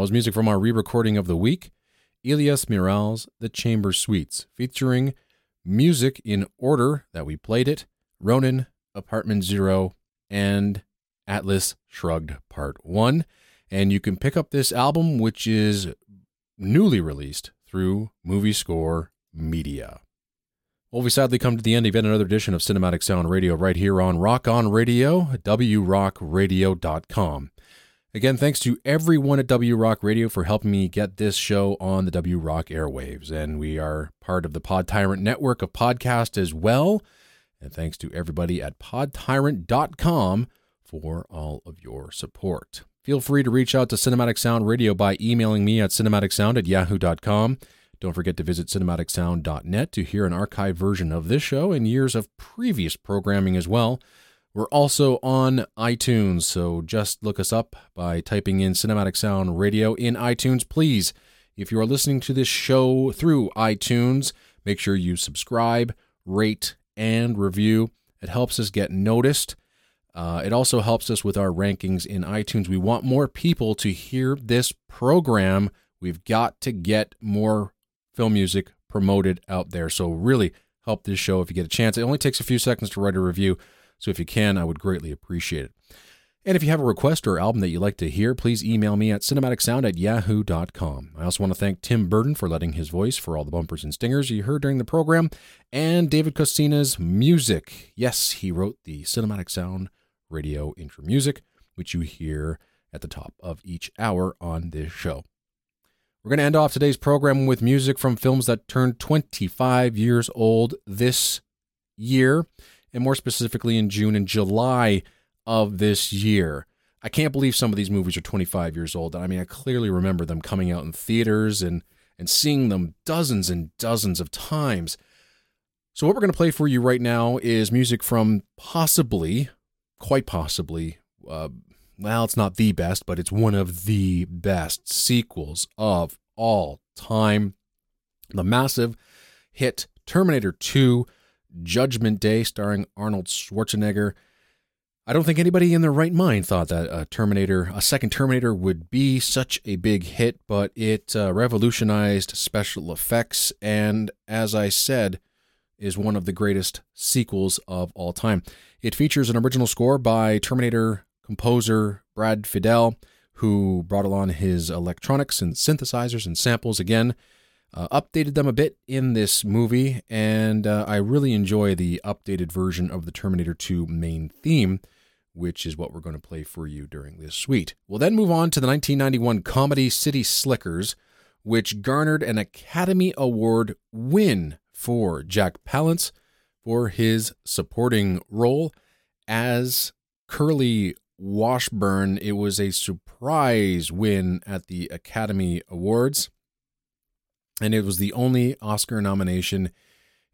That was music from our re-recording of the week, Elias Miralles' The Chamber Suites, featuring music in order that we played it, Ronin, Apartment Zero, and Atlas Shrugged Part one. And you can pick up this album, which is newly released through Movie Score Media. Well, we sadly come to the end of yet another edition of Cinematic Sound Radio right here on Rock On Radio, w rock radio dot com. Again, thanks to everyone at W Rock Radio for helping me get this show on the W Rock airwaves. And we are part of the Pod Tyrant network of podcasts as well. And thanks to everybody at pod tyrant dot com for all of your support. Feel free to reach out to Cinematic Sound Radio by emailing me at cinematic sound at yahoo dot com. Don't forget to visit cinematic sound dot net to hear an archived version of this show and years of previous programming as well. We're also on iTunes, so just look us up by typing in Cinematic Sound Radio in iTunes. Please, if you are listening to this show through iTunes, make sure you subscribe, rate, and review. It helps us get noticed. Uh, it also helps us with our rankings in iTunes. We want more people to hear this program. We've got to get more film music promoted out there. So really help this show if you get a chance. It only takes a few seconds to write a review. So if you can, I would greatly appreciate it. And if you have a request or album that you'd like to hear, please email me at cinematic sound at yahoo dot com. I also want to thank Tim Burden for lending his voice for all the bumpers and stingers you heard during the program, and David Cosina's music. Yes, he wrote the Cinematic Sound Radio intro music, which you hear at the top of each hour on this show. We're going to end off today's program with music from films that turned twenty-five years old this year, and more specifically in June and July of this year. I can't believe some of these movies are twenty-five years old. I mean, I clearly remember them coming out in theaters and, and seeing them dozens and dozens of times. So what we're going to play for you right now is music from possibly, quite possibly, uh, well, it's not the best, but it's one of the best sequels of all time. The massive hit Terminator two, Judgment Day, starring Arnold Schwarzenegger. I don't think anybody in their right mind thought that a Terminator, a second Terminator would be such a big hit, but it uh, revolutionized special effects and, as I said, is one of the greatest sequels of all time. It features an original score by Terminator composer Brad Fidel, who brought along his electronics and synthesizers and samples again. Uh, updated them a bit in this movie, and uh, I really enjoy the updated version of the Terminator two main theme, which is what we're going to play for you during this suite. We'll then move on to the nineteen ninety-one comedy City Slickers, which garnered an Academy Award win for Jack Palance for his supporting role as Curly Washburn. It was a surprise win at the Academy Awards, and it was the only Oscar nomination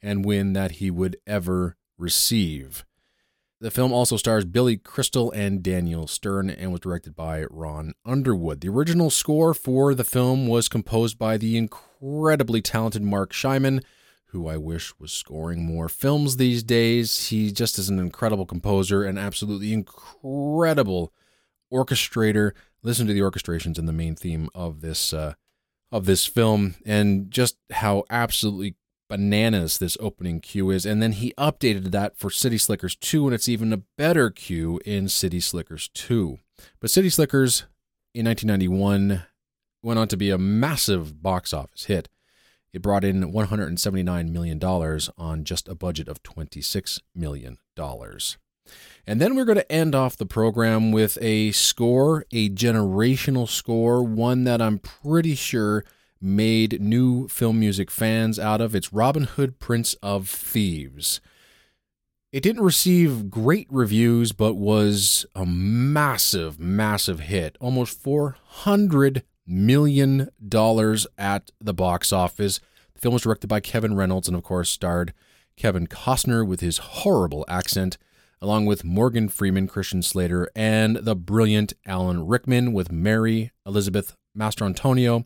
and win that he would ever receive. The film also stars Billy Crystal and Daniel Stern and was directed by Ron Underwood. The original score for the film was composed by the incredibly talented Mark Shaiman, who I wish was scoring more films these days. He just is an incredible composer and absolutely incredible orchestrator. Listen to the orchestrations in the main theme of this uh, of this film and just how absolutely bananas this opening cue is. And then he updated that for City Slickers two, and it's even a better cue in City Slickers two. But City Slickers in nineteen ninety-one went on to be a massive box office hit. It brought in one hundred seventy-nine million dollars on just a budget of twenty-six million dollars. And then we're going to end off the program with a score, a generational score, one that I'm pretty sure made new film music fans out of. It's Robin Hood: Prince of Thieves. It didn't receive great reviews, but was a massive, massive hit. Almost four hundred million dollars at the box office. The film was directed by Kevin Reynolds and, of course, starred Kevin Costner with his horrible accent, along with Morgan Freeman, Christian Slater, and the brilliant Alan Rickman, with Mary Elizabeth Mastrantonio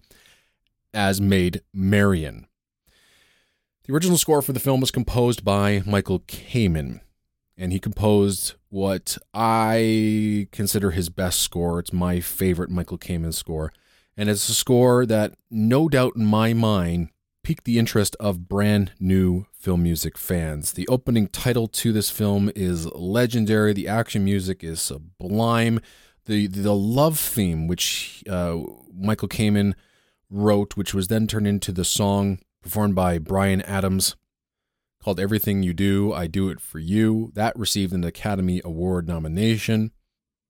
as Maid Marian. The original score for the film was composed by Michael Kamen, and he composed what I consider his best score. It's my favorite Michael Kamen score, And it's a score that, no doubt in my mind, piqued the interest of brand new film music fans. The opening title to this film is legendary. The action music is sublime. The the love theme, which uh, Michael Kamen wrote, which was then turned into the song performed by Bryan Adams, called Everything You Do, I Do It For You. That received an Academy Award nomination.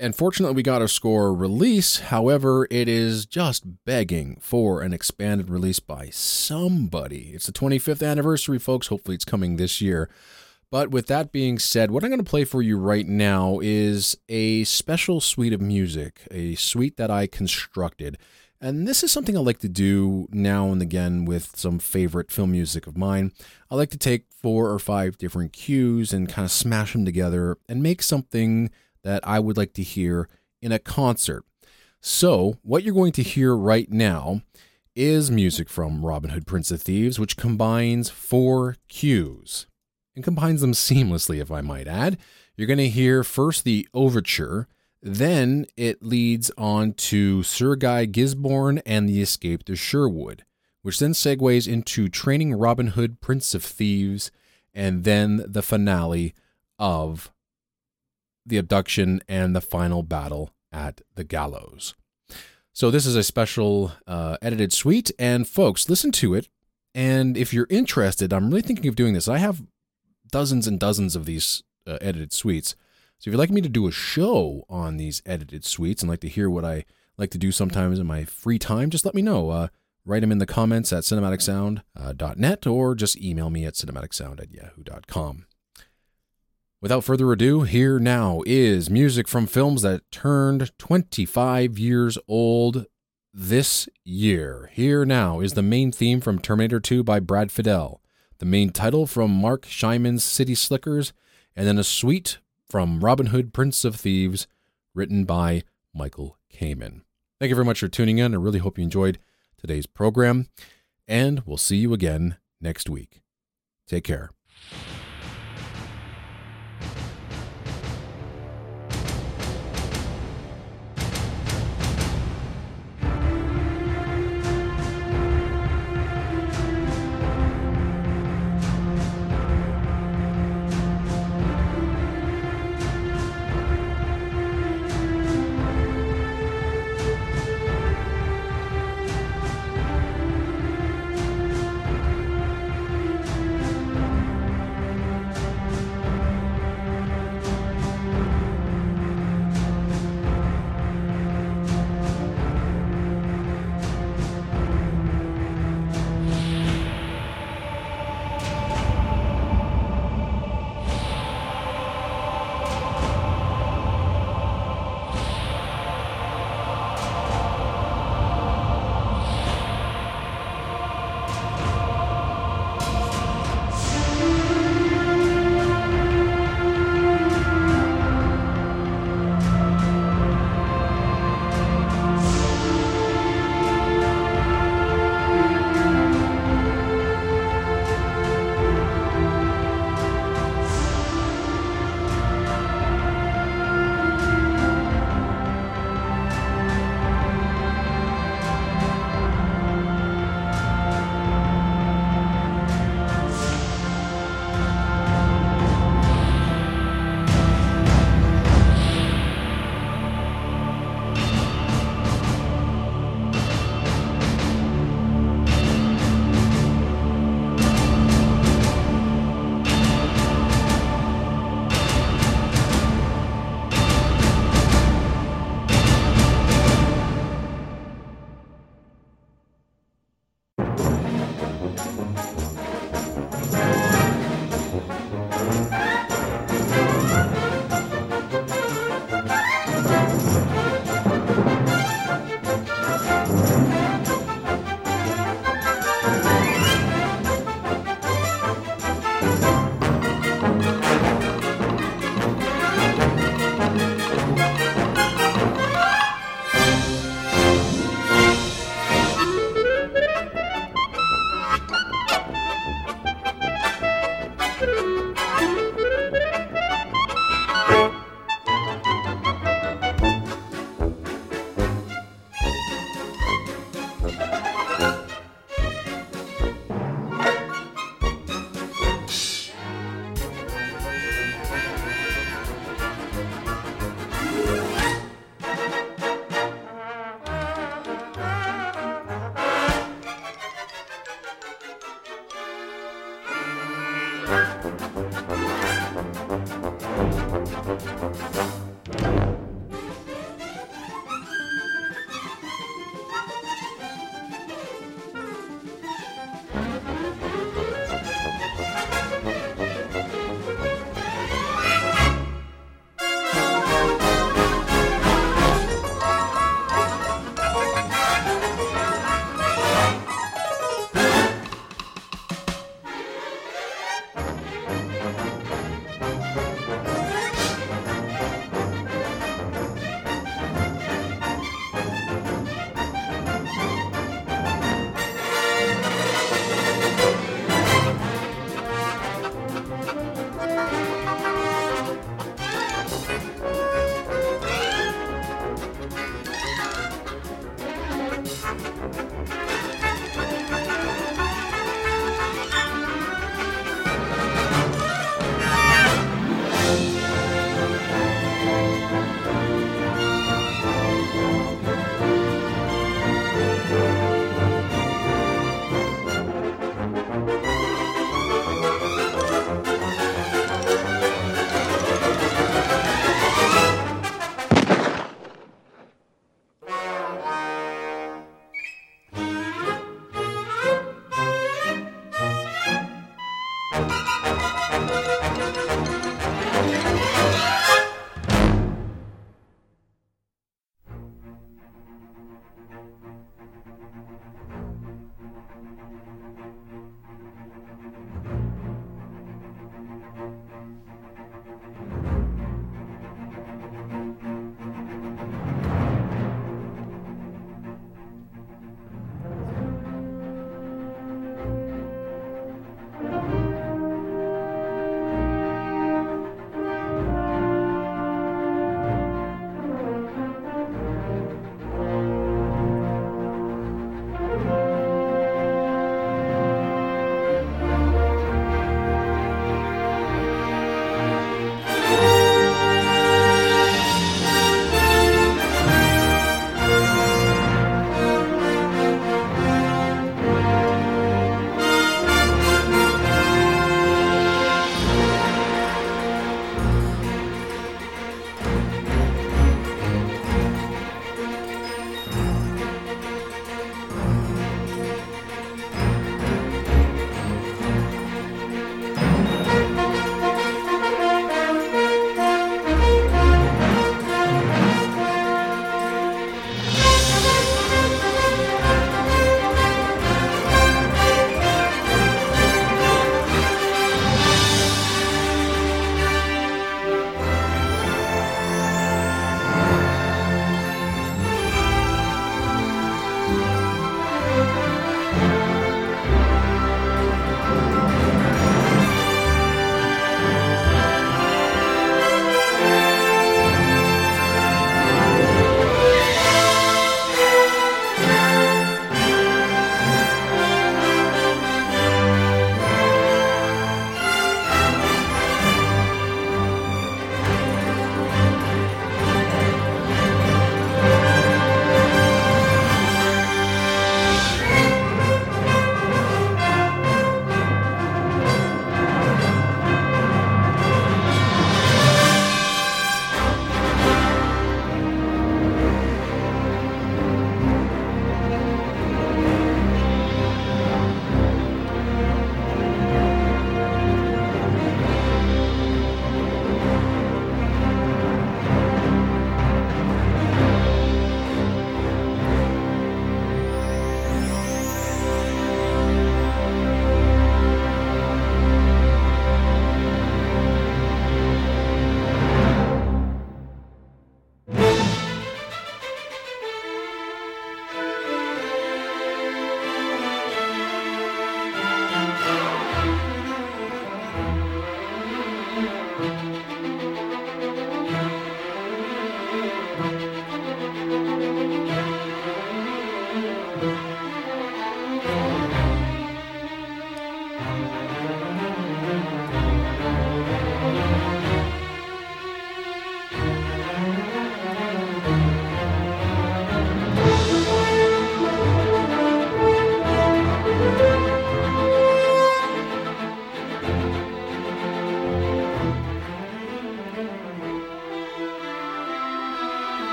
And fortunately, we got a score release. However, it is just begging for an expanded release by somebody. It's the twenty-fifth anniversary, folks. Hopefully, it's coming this year. But with that being said, what I'm going to play for you right now is a special suite of music, a suite that I constructed. And this is something I like to do now and again with some favorite film music of mine. I like to take four or five different cues and kind of smash them together and make something that I would like to hear in a concert. So what you're going to hear right now is music from Robin Hood: Prince of Thieves, which combines four cues and combines them seamlessly, if I might add. You're going to hear first the overture, then it leads on to Sir Guy Gisborne and the Escape to Sherwood, which then segues into Training Robin Hood, Prince of Thieves, and then the finale of the abduction and the final battle at the gallows. So this is a special uh, edited suite, and folks, listen to it. And if you're interested, I'm really thinking of doing this. I have dozens and dozens of these uh, edited suites. So if you'd like me to do a show on these edited suites and like to hear what I like to do sometimes in my free time, just let me know. Uh, write them in the comments at cinematic sound dot net or just email me at cinematic sound at yahoo dot com. Without further ado, here now is music from films that turned twenty-five years old this year. Here now is the main theme from Terminator two by Brad Fiedel, the main title from Mark Scheinman's City Slickers, and then a suite from Robin Hood, Prince of Thieves, written by Michael Kamen. Thank you very much for tuning in. I really hope you enjoyed today's program, and we'll see you again next week. Take care.